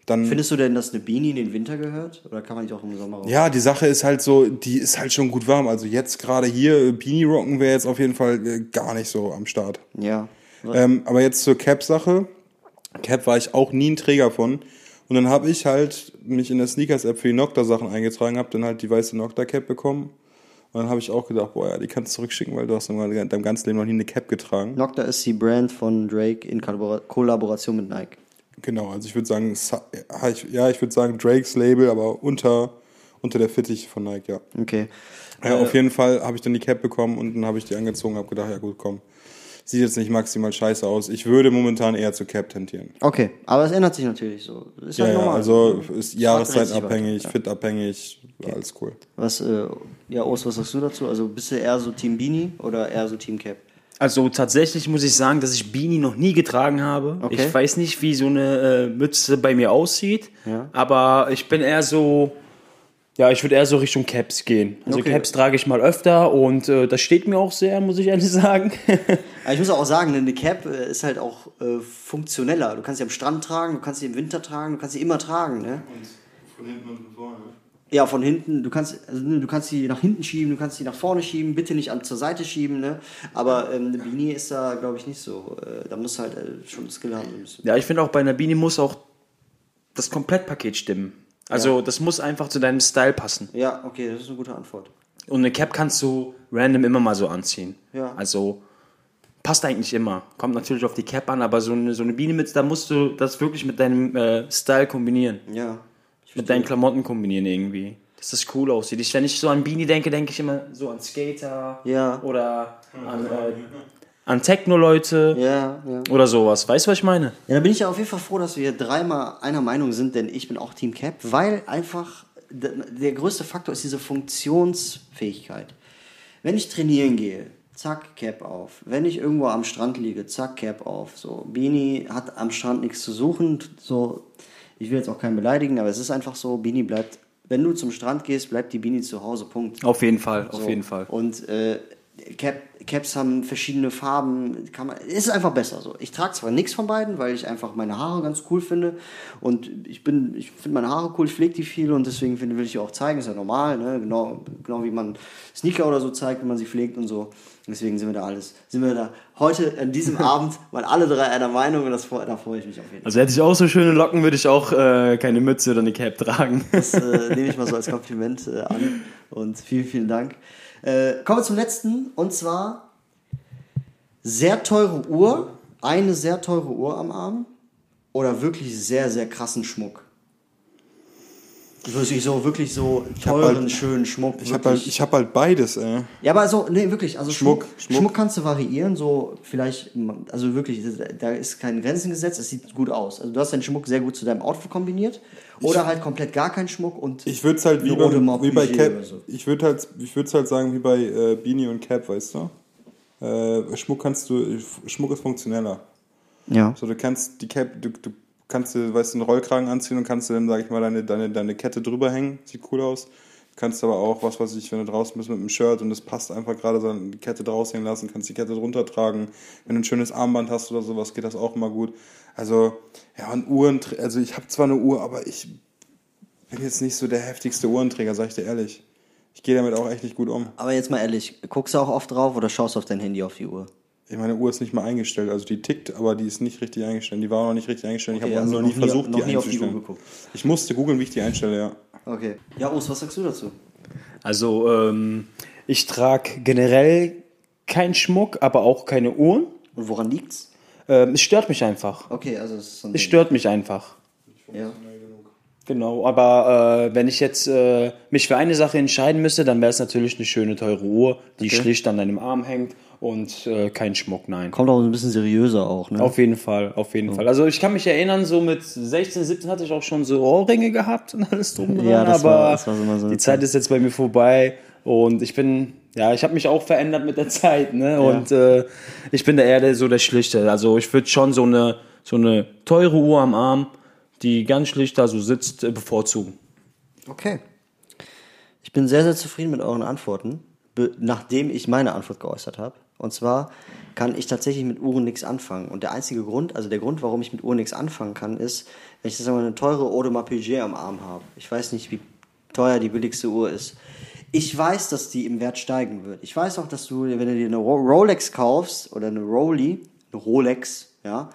Dann, findest du denn, dass eine Beanie in den Winter gehört? Oder kann man nicht auch im Sommer rocken? Ja, die Sache ist halt so, die ist halt schon gut warm. Also jetzt gerade hier, Beanie rocken wäre jetzt auf jeden Fall gar nicht so am Start. Ja. Ähm, aber jetzt zur Cap-Sache. Cap war ich auch nie ein Träger von. Und dann habe ich halt mich in der Sneakers-App für die Nocta-Sachen eingetragen, habe dann halt die weiße Nocta-Cap bekommen. Und dann habe ich auch gedacht, boah, ja, die kannst du zurückschicken, weil du hast in deinem ganzen Leben noch nie eine Cap getragen. Nocta ist die Brand von Drake in Kollaboration mit Nike. Genau, also ich würde sagen, ja, ich würde sagen Drakes Label, aber unter, unter der Fittiche von Nike, ja. Okay. Ja, äh, auf jeden Fall habe ich dann die Cap bekommen und dann habe ich die angezogen, habe gedacht, ja gut, komm, sieht jetzt nicht maximal scheiße aus. Ich würde momentan eher zur Cap tendieren. Okay, aber es ändert sich natürlich so. Ist ja, halt normal. Ja, also ist jahreszeitabhängig, ja. fitabhängig, okay. Alles cool. Was, äh, ja, Ost, was sagst du dazu? Also bist du eher so Team Beanie oder eher so Team Cap? Also tatsächlich muss ich sagen, dass ich Beanie noch nie getragen habe. Okay. Ich weiß nicht, wie so eine äh, Mütze bei mir aussieht, ja. aber ich bin eher so, ja, ich würde eher so Richtung Caps gehen. Also okay. Caps trage ich mal öfter und äh, das steht mir auch sehr, muss ich ehrlich sagen. Ich muss auch sagen, eine Cap ist halt auch äh, funktioneller. Du kannst sie am Strand tragen, du kannst sie im Winter tragen, du kannst sie immer tragen, ne? Und von hinten und von vorne, ne? Ja, von hinten, du kannst also, du kannst sie nach hinten schieben, du kannst sie nach vorne schieben, bitte nicht an, zur Seite schieben, ne? Aber ähm, eine Beanie ist da, glaube ich, nicht so. Äh, da muss halt äh, schon Skill haben. Ja, ich finde auch, bei einer Beanie muss auch das Komplettpaket stimmen. Also, ja. Das muss einfach zu deinem Style passen. Ja, okay, das ist eine gute Antwort. Und eine Cap kannst du random immer mal so anziehen. Ja. Also, passt eigentlich immer. Kommt natürlich auf die Cap an, aber so eine, so eine Beanie mit, da musst du das wirklich mit deinem äh, Style kombinieren. Ja. Mit deinen Klamotten kombinieren irgendwie. Dass das cool aussieht. Ich, wenn ich so an Beanie denke, denke ich immer so an Skater ja. oder an, äh, an Techno-Leute ja, ja. oder sowas. Weißt du, was ich meine? Ja, da bin ich ja auf jeden Fall froh, dass wir dreimal einer Meinung sind, denn ich bin auch Team Cap, weil einfach der größte Faktor ist diese Funktionsfähigkeit. Wenn ich trainieren gehe, zack, Cap auf. Wenn ich irgendwo am Strand liege, zack, Cap auf. So, Beanie hat am Strand nichts zu suchen, so, ich will jetzt auch keinen beleidigen, aber es ist einfach so, Beanie bleibt, wenn du zum Strand gehst, bleibt die Beanie zu Hause, Punkt. Auf jeden Fall, so. auf jeden Fall. Und äh, Cap, Caps haben verschiedene Farben, kann man, ist einfach besser so. Ich trage zwar nichts von beiden, weil ich einfach meine Haare ganz cool finde und ich bin, ich finde meine Haare cool, ich pflege die viel und deswegen find, will ich die auch zeigen, ist ja normal, ne? genau, genau wie man Sneaker oder so zeigt, wenn man sie pflegt und so. Deswegen sind wir da alles, sind wir da heute an diesem Abend, weil alle drei einer Meinung und das, da freue ich mich auf jeden Fall. Also hätte ich auch so schöne Locken, würde ich auch äh, keine Mütze oder eine Cap tragen. Das äh, nehme ich mal so als Kompliment äh, an und vielen, vielen Dank. Äh, kommen wir zum letzten und zwar sehr teure Uhr, eine sehr teure Uhr am Arm oder wirklich sehr, sehr krassen Schmuck. Wirklich so, wirklich so teuren, halt, schönen Schmuck. Ich habe halt, hab halt beides, ey. Ja, aber so, nee, wirklich, also Schmuck, Schmuck, Schmuck. Schmuck kannst du variieren, so vielleicht, also wirklich, da ist kein Grenzen gesetzt, es sieht gut aus. Also du hast deinen Schmuck sehr gut zu deinem Outfit kombiniert oder ich, halt komplett gar keinen Schmuck und ich würde es halt wie bei, wie bei Cap, so. ich würde halt, ich würde es halt sagen wie bei äh, Beanie und Cap, weißt du? Äh, Schmuck kannst du, Schmuck ist funktioneller. Ja. So, du kannst die Cap, du, du kannst du, weißt du, einen Rollkragen anziehen und kannst du dann, sag ich mal, deine, deine, deine Kette drüber hängen. Sieht cool aus. Kannst aber auch, was weiß ich, wenn du draußen bist mit einem Shirt und das passt einfach gerade, so die Kette draus hängen lassen, kannst die Kette drunter tragen. Wenn du ein schönes Armband hast oder sowas, geht das auch immer gut. Also, ja, und Uhren, also ich habe zwar eine Uhr, aber ich bin jetzt nicht so der heftigste Uhrenträger, sag ich dir ehrlich. Ich gehe damit auch echt nicht gut um. Aber jetzt mal ehrlich, guckst du auch oft drauf oder schaust du auf dein Handy auf die Uhr? Meine Uhr ist nicht mal eingestellt, also die tickt, aber die ist nicht richtig eingestellt. Die war auch noch nicht richtig eingestellt. Okay, ich habe also noch nie versucht, noch die nie einzustellen. Auf die Uhr ich musste googeln, wie ich die einstelle, ja. Okay. Ja, Urs, was sagst du dazu? Also, ähm, ich trage generell keinen Schmuck, aber auch keine Uhren. Und woran liegt's? Ähm, es stört mich einfach. Okay, also es ist so ein Es Ding. stört mich einfach. Ja. Genau, aber äh, wenn ich jetzt äh, mich für eine Sache entscheiden müsste, dann wäre es natürlich eine schöne, teure Uhr, die okay. schlicht an deinem Arm hängt. Und äh, kein Schmuck, nein. Kommt auch ein bisschen seriöser auch, ne? Auf jeden Fall, auf jeden so. Fall. Also ich kann mich erinnern, so mit sechzehn, siebzehn hatte ich auch schon so Ohrringe gehabt und alles drum dran. Ja, das aber war, das war immer so die Zeit, Zeit ist jetzt bei mir vorbei und ich bin, ja, ich habe mich auch verändert mit der Zeit, ne? Ja. Und äh, ich bin da eher so der Schlichte. Also ich würde schon so eine, so eine teure Uhr am Arm, die ganz schlicht da so sitzt, bevorzugen. Okay. Ich bin sehr, sehr zufrieden mit euren Antworten, be- nachdem ich meine Antwort geäußert habe. Und zwar kann ich tatsächlich mit Uhren nichts anfangen. Und der einzige Grund, also der Grund, warum ich mit Uhren nichts anfangen kann, ist, wenn ich jetzt einmal eine teure Audemars Piguet am Arm habe. Ich weiß nicht, wie teuer die billigste Uhr ist. Ich weiß, dass die im Wert steigen wird. Ich weiß auch, dass du, wenn du dir eine Rolex kaufst oder eine Rolli, eine Rolex, ja,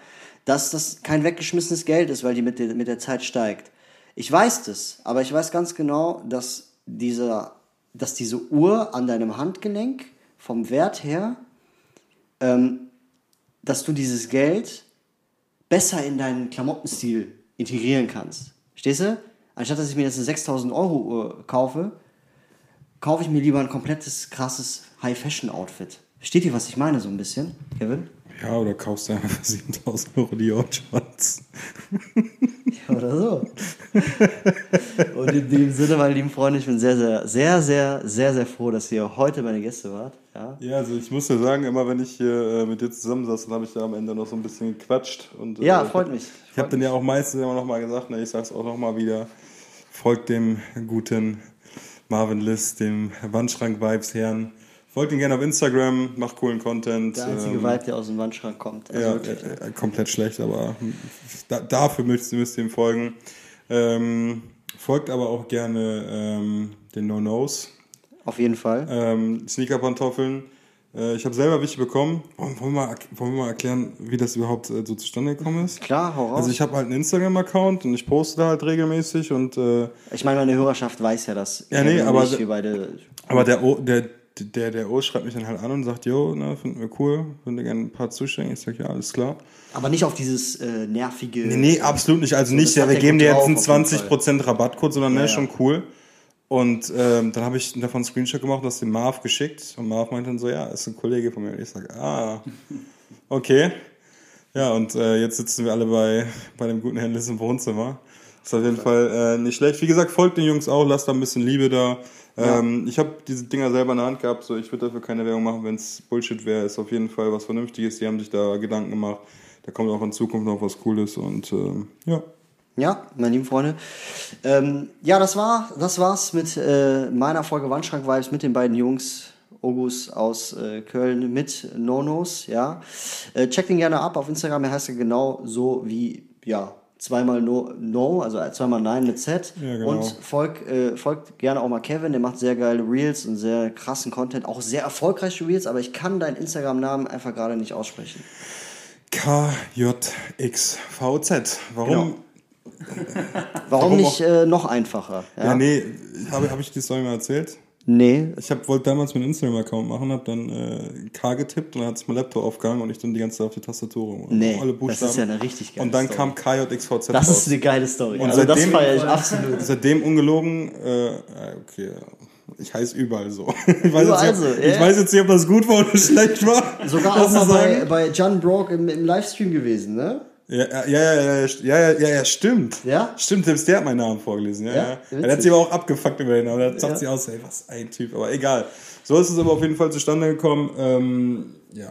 dass das kein weggeschmissenes Geld ist, weil die mit der, mit der Zeit steigt. Ich weiß das, aber ich weiß ganz genau, dass diese, dass diese Uhr an deinem Handgelenk vom Wert her Ähm, dass du dieses Geld besser in deinen Klamottenstil integrieren kannst. Verstehst du? Anstatt, dass ich mir jetzt eine sechstausend Euro Uhr kaufe, kaufe ich mir lieber ein komplettes, krasses High-Fashion-Outfit. Versteht ihr, was ich meine so ein bisschen, Kevin? Ja, oder kaufst du einfach für siebentausend Euro Dior-Shorts. Ja, oder so. Und in dem Sinne, meine lieben Freunde, ich bin sehr, sehr, sehr, sehr, sehr, sehr froh, dass ihr heute meine Gäste wart. Ja, ja, also ich muss dir sagen, immer wenn ich hier mit dir zusammensaß, dann habe ich da am Ende noch so ein bisschen gequatscht. Und, ja, äh, freut ich hab, mich. Freut ich habe dann ja auch meistens immer nochmal gesagt, ne, ich sage es auch nochmal wieder, folgt dem guten Marvin Liss, dem Wandschrank Vibes Herrn. Folgt ihn gerne auf Instagram, macht coolen Content. Der einzige ähm, Vibe, der aus dem Wandschrank kommt. Also ja, wirklich, ne? äh, komplett schlecht, aber da, dafür müsst, müsst ihr ihm folgen. Ähm, folgt aber auch gerne ähm, den NONOZ. Auf jeden Fall. Ähm, Sneaker-Pantoffeln. Äh, ich habe selber welche bekommen. Wollen, wollen, wir mal, wollen wir mal erklären, wie das überhaupt äh, so zustande gekommen ist? Klar, hau raus. Also ich habe halt einen Instagram-Account und ich poste da halt regelmäßig. Und, äh, ich meine, meine Hörerschaft weiß ja, dass ja, nee, aber, wir beide... Aber der... der Der, der O schreibt mich dann halt an und sagt, jo, ne, finden wir cool, würde gerne ein paar zuschicken. Ich sage, ja, alles klar. Aber nicht auf dieses äh, nervige... Nee, nee, absolut nicht. Also so, nicht, ja, wir geben dir jetzt einen zwanzig Prozent Rabattcode, sondern ja, ne, ja. schon cool. Und ähm, dann habe ich davon einen Screenshot gemacht und das dem Marv geschickt. Und Marv meinte dann so, ja, ist ein Kollege von mir. Und ich sage, ah, okay. Ja, und äh, jetzt sitzen wir alle bei, bei dem guten Herrn Liss im Wohnzimmer Ist auf jeden ja. Fall äh, nicht schlecht. Wie gesagt, folgt den Jungs auch, lasst da ein bisschen Liebe da. Ähm, ja. Ich habe diese Dinger selber in der Hand gehabt, so ich würde dafür keine Werbung machen, wenn es Bullshit wäre. Ist auf jeden Fall was Vernünftiges, die haben sich da Gedanken gemacht. Da kommt auch in Zukunft noch was Cooles und ähm, ja. Ja, meine lieben Freunde. Ähm, ja, das war, das war's mit äh, meiner Folge Wandschrank Vibes mit den beiden Jungs. Ogus aus äh, Köln mit NONOZ, ja. Äh, checkt ihn gerne ab auf Instagram, er heißt ja genau so wie, ja, zweimal no, no, also zweimal nein mit Z. Ja, genau. Und folgt, äh, folgt gerne auch mal Kevin, der macht sehr geile Reels und sehr krassen Content, auch sehr erfolgreiche Reels, aber ich kann deinen Instagram-Namen einfach gerade nicht aussprechen. K J X V Z. Warum? Genau. Warum, Warum nicht äh, noch einfacher? Ja, ja nee, habe hab ich die Story mal erzählt? Nee. Ich hab, wollte damals meinen Instagram-Account machen, hab dann äh, K getippt und dann hat sich mein Laptop aufgegangen und ich dann die ganze Zeit auf die Tastatur. Nee, alle Buchstaben. Das ist ja eine richtig geile Story. Und dann Story. kam K J X V Z das raus. Das ist eine geile Story. Und also seitdem, das feiere ich absolut. Seitdem ungelogen, äh, okay, ich heiße überall so. Ich weiß, überall jetzt, nicht, ob, so, yeah. ich weiß jetzt nicht, ob das gut war oder schlecht war. Sogar auch mal bei, bei John Brock im, im Livestream gewesen, ne? Ja, ja, ja, ja, ja, ja, stimmt. Ja? Stimmt, selbst der hat meinen Namen vorgelesen. Ja, ja, ja. Er hat sich aber auch abgefuckt über den Namen. Da sagt ja. sie aus, ey, was ein Typ. Aber egal. So ist es aber auf jeden Fall zustande gekommen. Ähm, ja.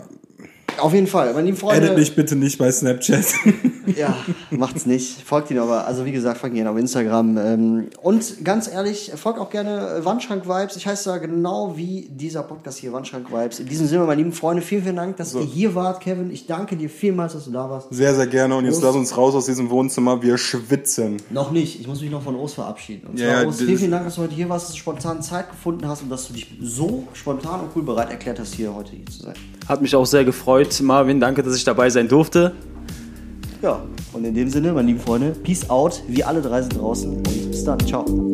Auf jeden Fall. Meine lieben Freunde. Edit mich bitte nicht bei Snapchat. Ja, macht's nicht. Folgt ihn aber, also wie gesagt, folgt ihn auf Instagram. Und ganz ehrlich, folgt auch gerne Wandschrank Vibes. Ich heiße da genau wie dieser Podcast hier, Wandschrank Vibes. In diesem Sinne, meine lieben Freunde, vielen, vielen Dank, dass so. ihr hier wart, Kevin. Ich danke dir vielmals, dass du da warst. Sehr, sehr gerne. Und jetzt Los. lass uns raus aus diesem Wohnzimmer. Wir schwitzen. Noch nicht. Ich muss mich noch von Ost verabschieden. Und zwar, ja, Ost, vielen, vielen Dank, dass du heute hier warst, dass du spontan Zeit gefunden hast und dass du dich so spontan und cool bereit erklärt hast, hier heute hier zu sein. Hat mich auch sehr gefreut, Marvin. Danke, dass ich dabei sein durfte. Ja, und in dem Sinne, meine lieben Freunde, peace out. Wir alle drei sind draußen und bis dann. Ciao.